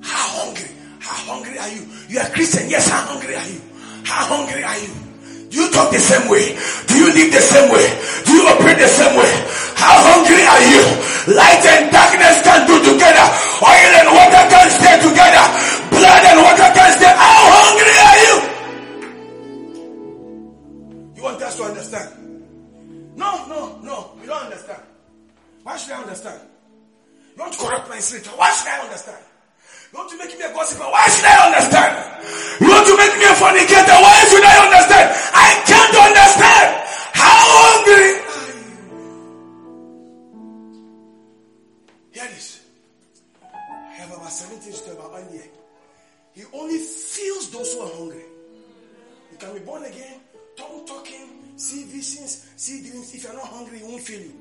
How hungry? How hungry are you? You are Christian, yes. How hungry are you? How hungry are you? Do you talk the same way? Do you live the same way? Do you operate the same way? How hungry are you? Light and darkness can't do together. Oil and water can't stay together. Blood and water can't stay. How hungry are you? You want us to understand? No. You don't understand. Why should I understand? You want to corrupt my spirit? Why should I understand? You want to make me a gossiper? Why should I understand? You want to make me a fornicator? Why should I understand? I can't understand. How hungry are you? Hear this. I have about 17 to about one year. He only feels those who are hungry. You can be born again, tongue talking, see visions, see dreams. If you are not hungry, he won't feel you.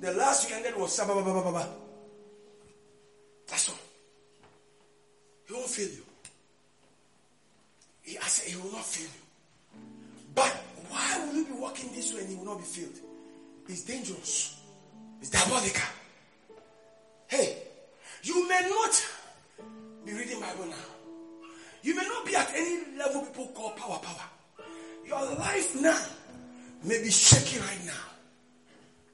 The last you ended was sabababababa. That's all. He won't fail you. I said, he will not fail you. But why will you be walking this way and he will not be failed? It's dangerous. It's diabolical. Hey, you may not be reading Bible now. You may not be at any level people call power. Your life now may be shaky right now.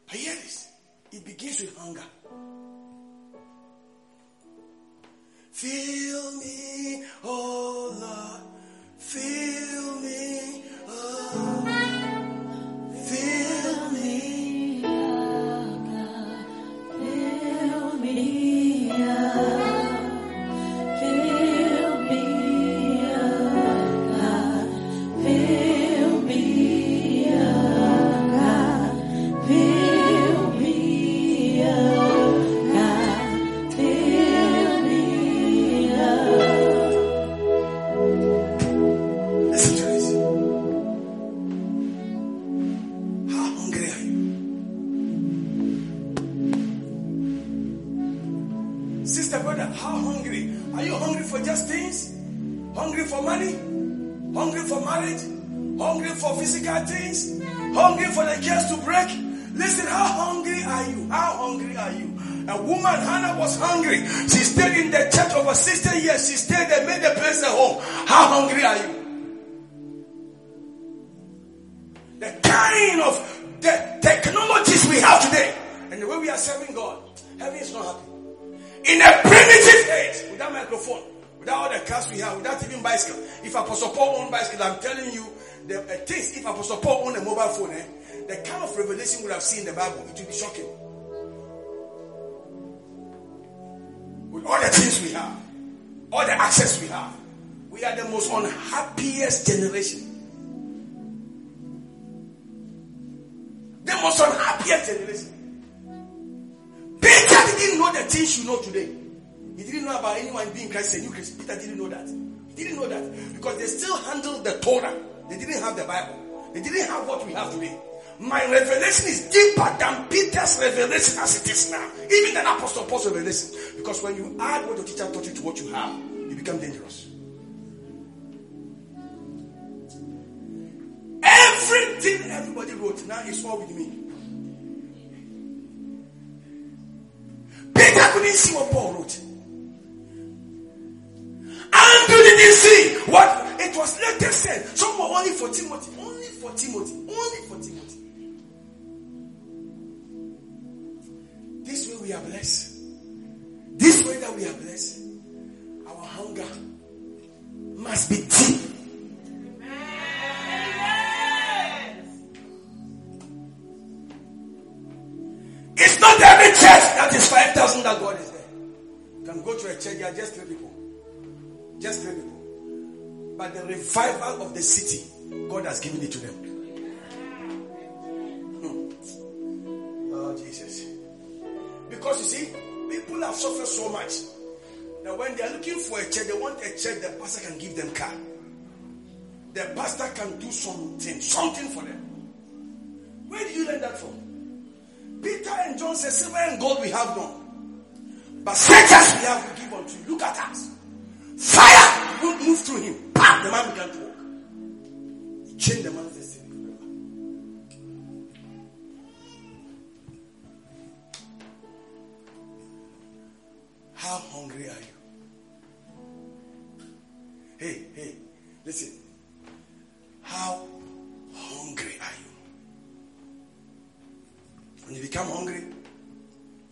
But hear this. It begins with hunger. Fill me, oh Lord, fill me, oh Lord, fill me, oh God, fill me, oh Lord. How hungry? Are you hungry for just things? Hungry for money? Hungry for marriage? Hungry for physical things? Hungry for the cares to break? Listen, how hungry are you? How hungry are you? A woman, Hannah, was hungry. She stayed in the church over 60 years. She stayed there, made the place a home. How hungry are you? The kind of the technologies we have today and the way we are serving God, heaven is not happy. In a primitive age, without microphone, without all the cars we have, without even bicycle. If Apostle Paul owned bicycle, I'm telling you, the things, if Apostle Paul owned a mobile phone, the kind of revelation we would have seen in the Bible, it would be shocking. With all the things we have, all the access we have, we are the most unhappiest generation. The most unhappiest generation. Peter didn't know the things you know today. He didn't know about anyone being Christ, a new Christ. Peter didn't know that. He didn't know that. Because they still handled the Torah. They didn't have the Bible. They didn't have what we have today. My revelation is deeper than Peter's revelation as it is now. Even than Apostle Paul's revelation. Because when you add what the teacher taught you to what you have, you become dangerous. Everything everybody wrote now is all with me. Peter couldn't see what Paul wrote. Andrew didn't see what it was later said. Some were only for Timothy. Only for Timothy. Only for Timothy. This way we are blessed. This way that we are blessed. Our hunger must be deep. It's not every church that is 5,000 that God is there. You can go to a church, there are just 3 people. Just 3 people. But the revival of the city, God has given it to them. Oh, Jesus. Because you see, people have suffered so much that when they are looking for a church, they want a church the pastor can give them car. The pastor can do something for them. Where do you learn that from? Peter and John said, silver and gold we have none, but such as we have to give unto you. Look at us. Fire would move through him. Bam! The man began to walk. He changed the man's destiny. How hungry are you? Hey, listen. How hungry are you? When you become hungry,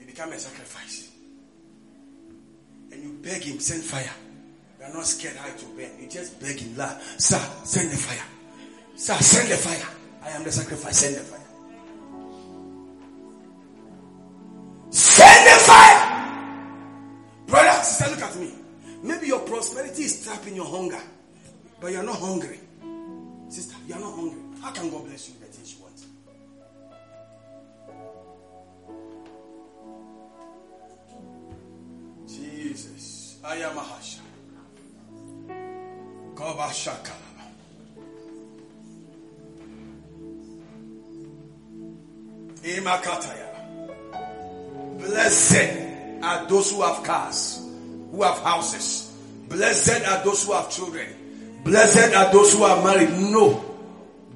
you become a sacrifice. And you beg him, send fire. You are not scared how to burn. You just beg him, Lord, sir, send the fire. Sir, send the fire. I am the sacrifice. Send the fire. Send the fire! Brother, sister, look at me. Maybe your prosperity is trapped in your hunger. But you are not hungry. Sister, you are not hungry. How can God bless you with the things you want? Jesus, I am a Hasha. Kobashaka. Imakataya. Blessed are those who have cars, who have houses. Blessed are those who have children. Blessed are those who are married. No.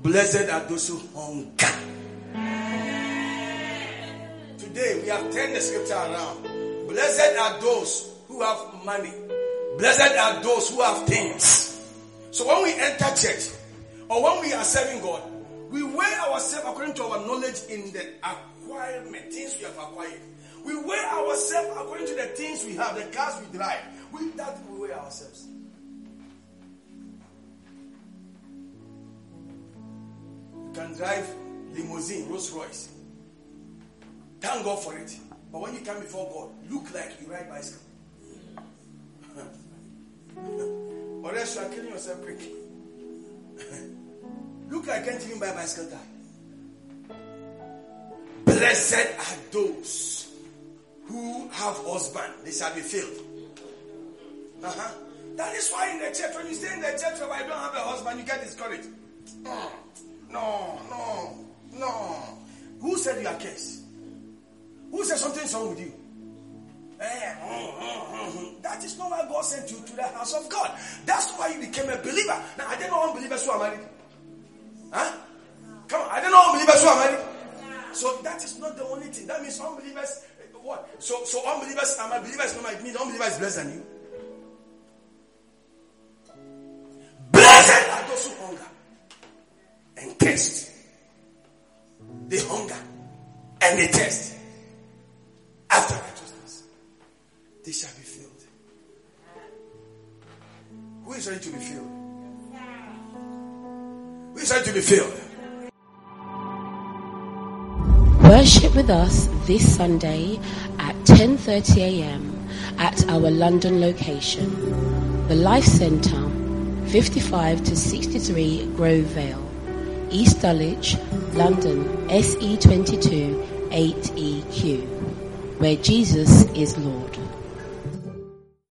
Blessed are those who hunger. Today we have turned the scripture around. Blessed are those who have money. Blessed are those who have things. So when we enter church, or when we are serving God, we weigh ourselves according to our knowledge in the acquirement, things we have acquired. We weigh ourselves according to the things we have, the cars we drive. With that, we weigh ourselves. You can drive limousine, Rolls Royce. Thank God for it. But when you come before God, look like you ride bicycle. Or else you are killing yourself quick. Look like I can't even buy a bicycle tire. Blessed are those who have husband. They shall be filled. That is why in the church, when you stay in the church, if I don't have a husband, you get discouraged. No. Who said you are cursed? Who said something's wrong with you? That is not why God sent you to the house of God. That's why you became a believer. Now, I don't know unbelievers who are married. Huh? Come on, I don't know unbelievers who are married. So that is not the only thing. That means unbelievers, what? So unbelievers are my believers. No, it means unbelievers is blessed than you. Blessed are those who hunger and thirst. They hunger and they thirst after righteousness. They shall be filled. Who is ready to be filled? Who is ready to be filled? Worship with us this Sunday at 10:30 a.m. at our London location, the Life Center, 55 to 63 Grove Vale, East Dulwich, London, SE22 8EQ, where Jesus is Lord.